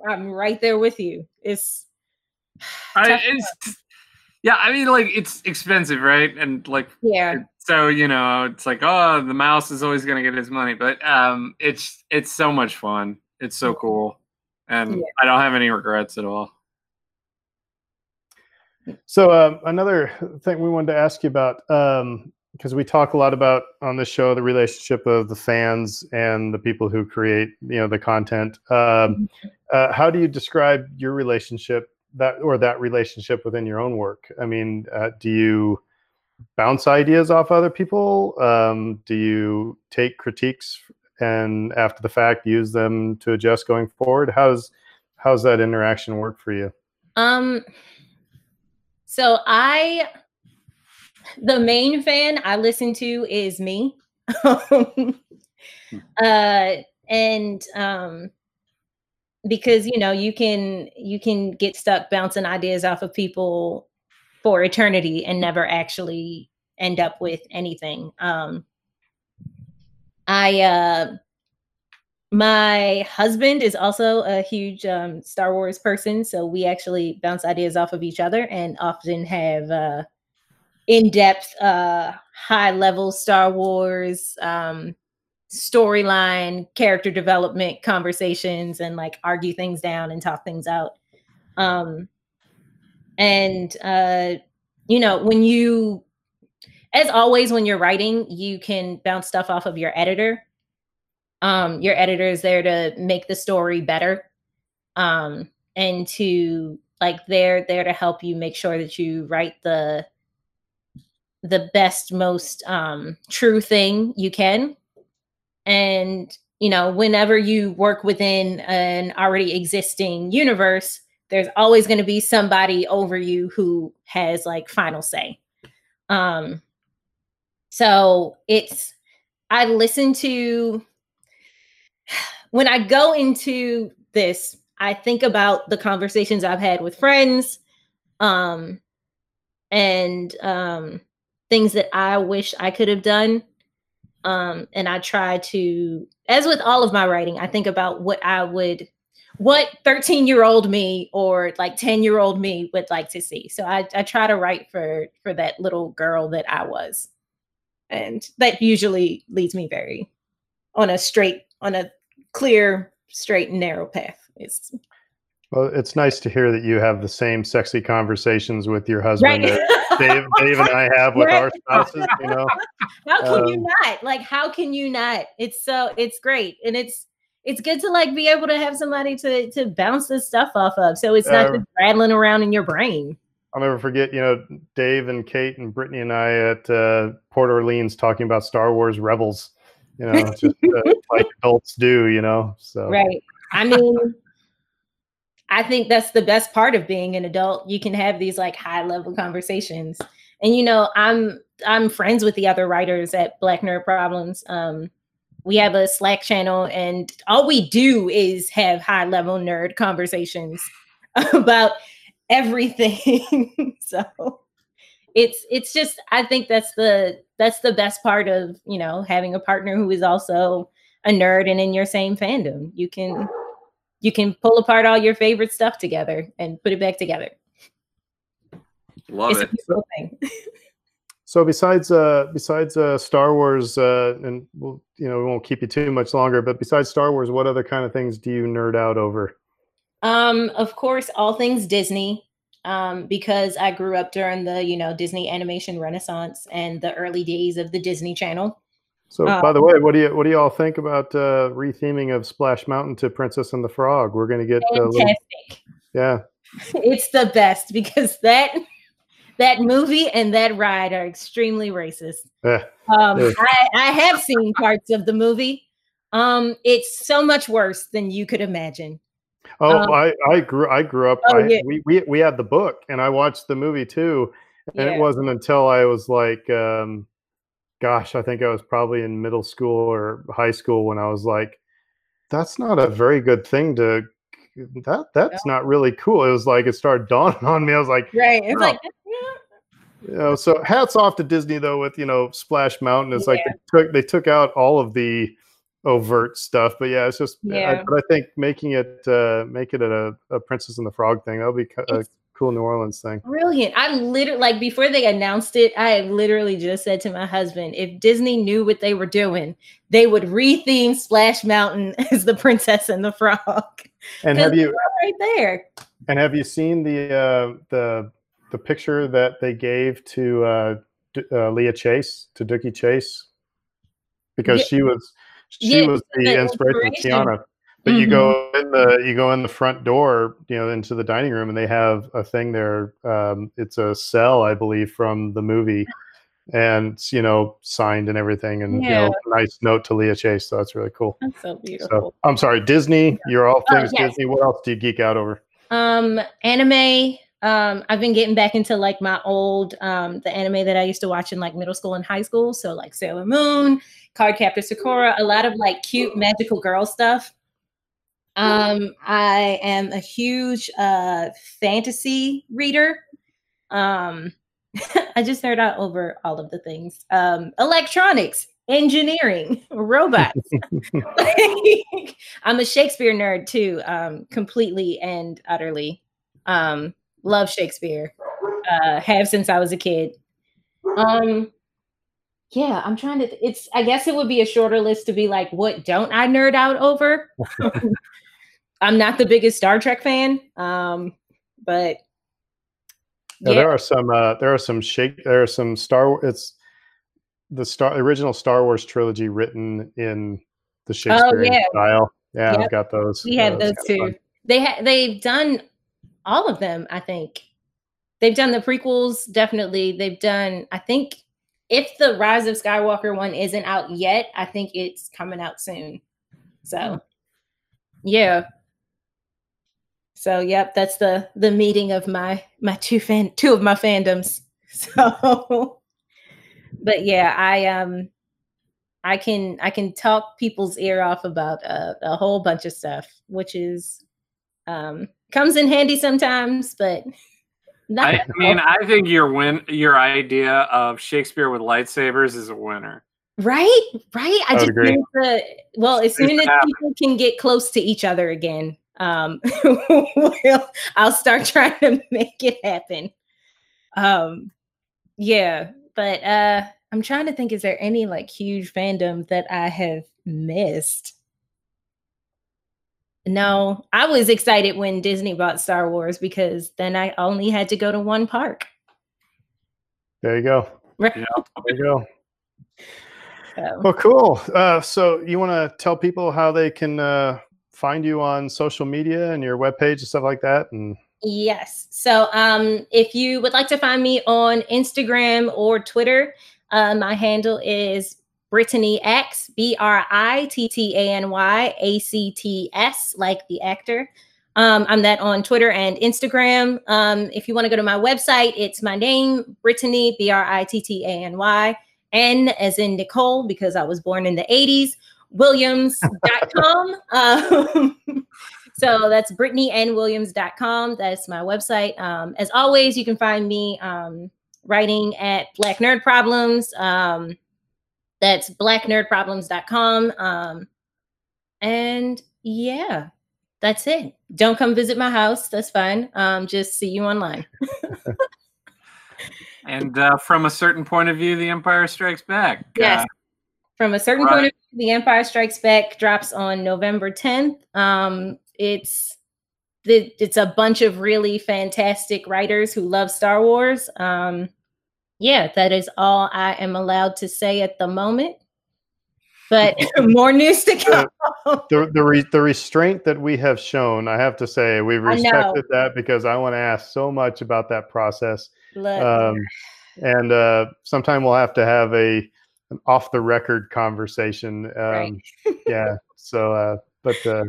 Yeah, I mean, like, it's expensive, right? And like, yeah. So, you know, it's like, oh, the mouse is always going to get his money. But it's so much fun. It's so cool. And I don't have any regrets at all. So another thing we wanted to ask you about, because we talk a lot about on the show, the relationship of the fans and the people who create, you know, the content. How do you describe your relationship that relationship within your own work? I mean, do you bounce ideas off other people? Do you take critiques and after the fact use them to adjust going forward? How's that interaction work for you? So the main fan I listen to is me. Because, you know, you can get stuck bouncing ideas off of people for eternity and never actually end up with anything. My husband is also a huge Star Wars person, so we actually bounce ideas off of each other and often have in-depth, high-level Star Wars storyline, character development conversations, and like argue things down and talk things out. You know, as always, when you're writing, you can bounce stuff off of your editor. Your editor is there to make the story better, and to like they're there to help you make sure that you write the best, most true thing you can. And you know, whenever you work within an already existing universe, there's always going to be somebody over you who has like final say. So it's, I listen to, when I go into this, I think about the conversations I've had with friends, and things that I wish I could have done. And I try to, as with all of my writing, I think about what I would, what 13-year-old me or like 10-year-old me would like to see. So I try to write for that little girl that I was. And that usually leads me very on a clear, straight and narrow path. Well, it's nice to hear that you have the same sexy conversations with your husband that Dave and I have with our spouses, you know? How can you not? Like, how can you not? It's so, it's great. And it's good to like be able to have somebody to bounce this stuff off of. So it's not just rattling around in your brain. I'll never forget, you know, Dave and Kate and Brittany and I at Port Orleans talking about Star Wars Rebels, you know, it's just like adults do, you know? So. Right. I mean, I think that's the best part of being an adult. You can have these like high level conversations. And, you know, I'm friends with the other writers at Black Nerd Problems. We have a Slack channel and all we do is have high level nerd conversations about everything. So it's just, I think that's the best part of, you know, having a partner who is also a nerd and in your same fandom. You can pull apart all your favorite stuff together and put it back together. Love it. So besides Star Wars, and we'll, you know, we won't keep you too much longer, but besides Star Wars, what other kind of things do you nerd out over? Of course, all things Disney, because I grew up during the, you know, Disney animation renaissance and the early days of the Disney Channel. So, by the way, what do you all think about retheming of Splash Mountain to Princess and the Frog? We're going to get fantastic. Yeah, it's the best because that movie and that ride are extremely racist. I have seen parts of the movie. It's so much worse than you could imagine. Oh, I grew up. Oh, yeah. we had the book and I watched the movie too, and it wasn't until I was like. Gosh, I think I was probably in middle school or high school when I was like, that's not a very good thing to, that's not really cool. It was like, it started dawning on me. I was like, right. It's like, you know, so hats off to Disney though, with, you know, Splash Mountain. It's like they took out all of the overt stuff, but yeah, it's just, but I think making it, a Princess and the Frog thing, that'll be cool New Orleans thing. Brilliant. I literally, like before they announced it, I literally just said to my husband, if Disney knew what they were doing, they would retheme Splash Mountain as the Princess and the Frog. And have you right there. And have you seen the picture that they gave to Leah Chase, to Dookie Chase? Because she was the inspiration of Tiana. But you go in the front door, you know, into the dining room, and they have a thing there. It's a cell, I believe, from the movie, and you know, signed and everything, and you know, a nice note to Leah Chase. So that's really cool. That's so beautiful. So, I'm sorry, Disney. You're all things Disney. What else do you geek out over? Anime. I've been getting back into like my old the anime that I used to watch in like middle school and high school. So like Sailor Moon, Cardcaptor Sakura, a lot of like cute magical girl stuff. I am a huge fantasy reader. I just nerd out over all of the things. Electronics, engineering, robots. Like, I'm a Shakespeare nerd too, completely and utterly. Love Shakespeare. Have since I was a kid. Yeah, I'm trying to. I guess it would be a shorter list to be like, what don't I nerd out over? I'm not the biggest Star Trek fan, but yeah. No, there are some Star Wars. It's the original Star Wars trilogy written in the Shakespearean style. Yeah, yep. I've got those. We have those too. They've done all of them, I think. They've done the prequels, definitely. They've done, I think, if the Rise of Skywalker one isn't out yet, I think it's coming out soon. So, yeah. So, yep, that's the meeting of my two of my fandoms. So, but yeah, I can talk people's ear off about a whole bunch of stuff, which is comes in handy sometimes, but. I mean, I think your idea of Shakespeare with lightsabers is a winner. Right. I just agree. Well, as soon as people can get close to each other again, I'll start trying to make it happen. Yeah, but I'm trying to think, is there any like huge fandom that I have missed? No, I was excited when Disney bought Star Wars because then I only had to go to one park. There you go. Right. Yeah, there you go. Well, cool. So you want to tell people how they can find you on social media and your webpage and stuff like that? And yes. So if you would like to find me on Instagram or Twitter, my handle is Brittany X, BrittanyActs, like the actor. I'm that on Twitter and Instagram. If you want to go to my website, it's my name, Brittany, BrittanyN, N as in Nicole, because I was born in the 80s, Williams.com. So that's BrittanyNWilliams.com. That's my website. As always, you can find me writing at Black Nerd Problems. That's blacknerdproblems.com. And yeah, that's it. Don't come visit my house. That's fine. Just see you online. And from a certain point of view, The Empire Strikes Back. Yes. From a certain point of view, The Empire Strikes Back drops on November 10th. It's a bunch of really fantastic writers who love Star Wars. Yeah, that is all I am allowed to say at the moment. But more news to come. The restraint that we have shown, I have to say, we've respected that because I want to ask so much about that process. And sometime we'll have to have an off the record conversation. Yeah. So, but no,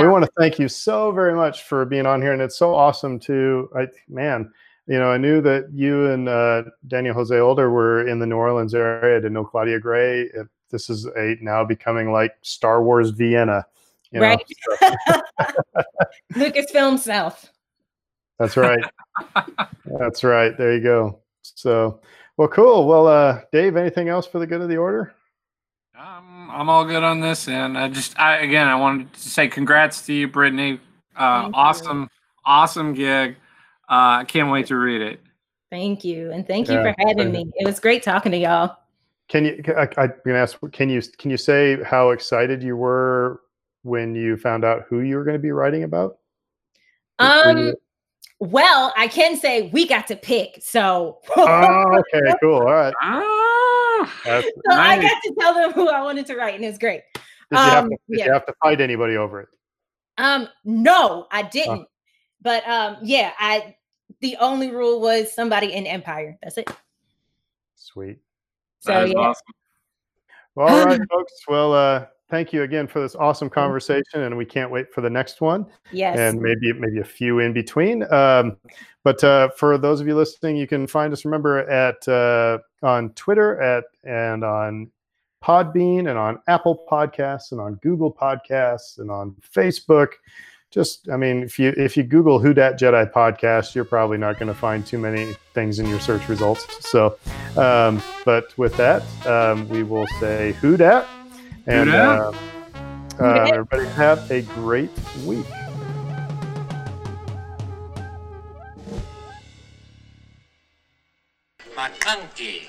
we want to thank you so very much for being on here, and it's so awesome to, man. You know, I knew that you and Daniel Jose Older were in the New Orleans area. I didn't know Claudia Gray. This is now becoming like Star Wars Vienna. You know? Right. Lucasfilm South. That's right. That's right. There you go. So, well, cool. Well, Dave, anything else for the good of the order? I'm all good on this. And I wanted to say congrats to you, Brittany. Awesome gig. I can't wait to read it. Thank you, and thank you for having me. It was great talking to y'all. Can you? I'm gonna ask. Can you say how excited you were when you found out who you were going to be writing about? Well, I can say we got to pick. So. Oh, okay. Cool. All right. So nice. I got to tell them who I wanted to write, and it was great. Did you have to fight anybody over it? No, I didn't. But yeah, the only rule was somebody in Empire. That's it. Sweet. So yeah. Awesome. Well, all right, folks. Well, thank you again for this awesome conversation, and we can't wait for the next one. Yes. And maybe a few in between. But for those of you listening, you can find us. Remember on Twitter and on Podbean and on Apple Podcasts and on Google Podcasts and on Facebook. Just, I mean, if you Google Who Dat Jedi podcast, you're probably not going to find too many things in your search results. So, but with that, we will say Who Dat, and everybody have a great week. My country.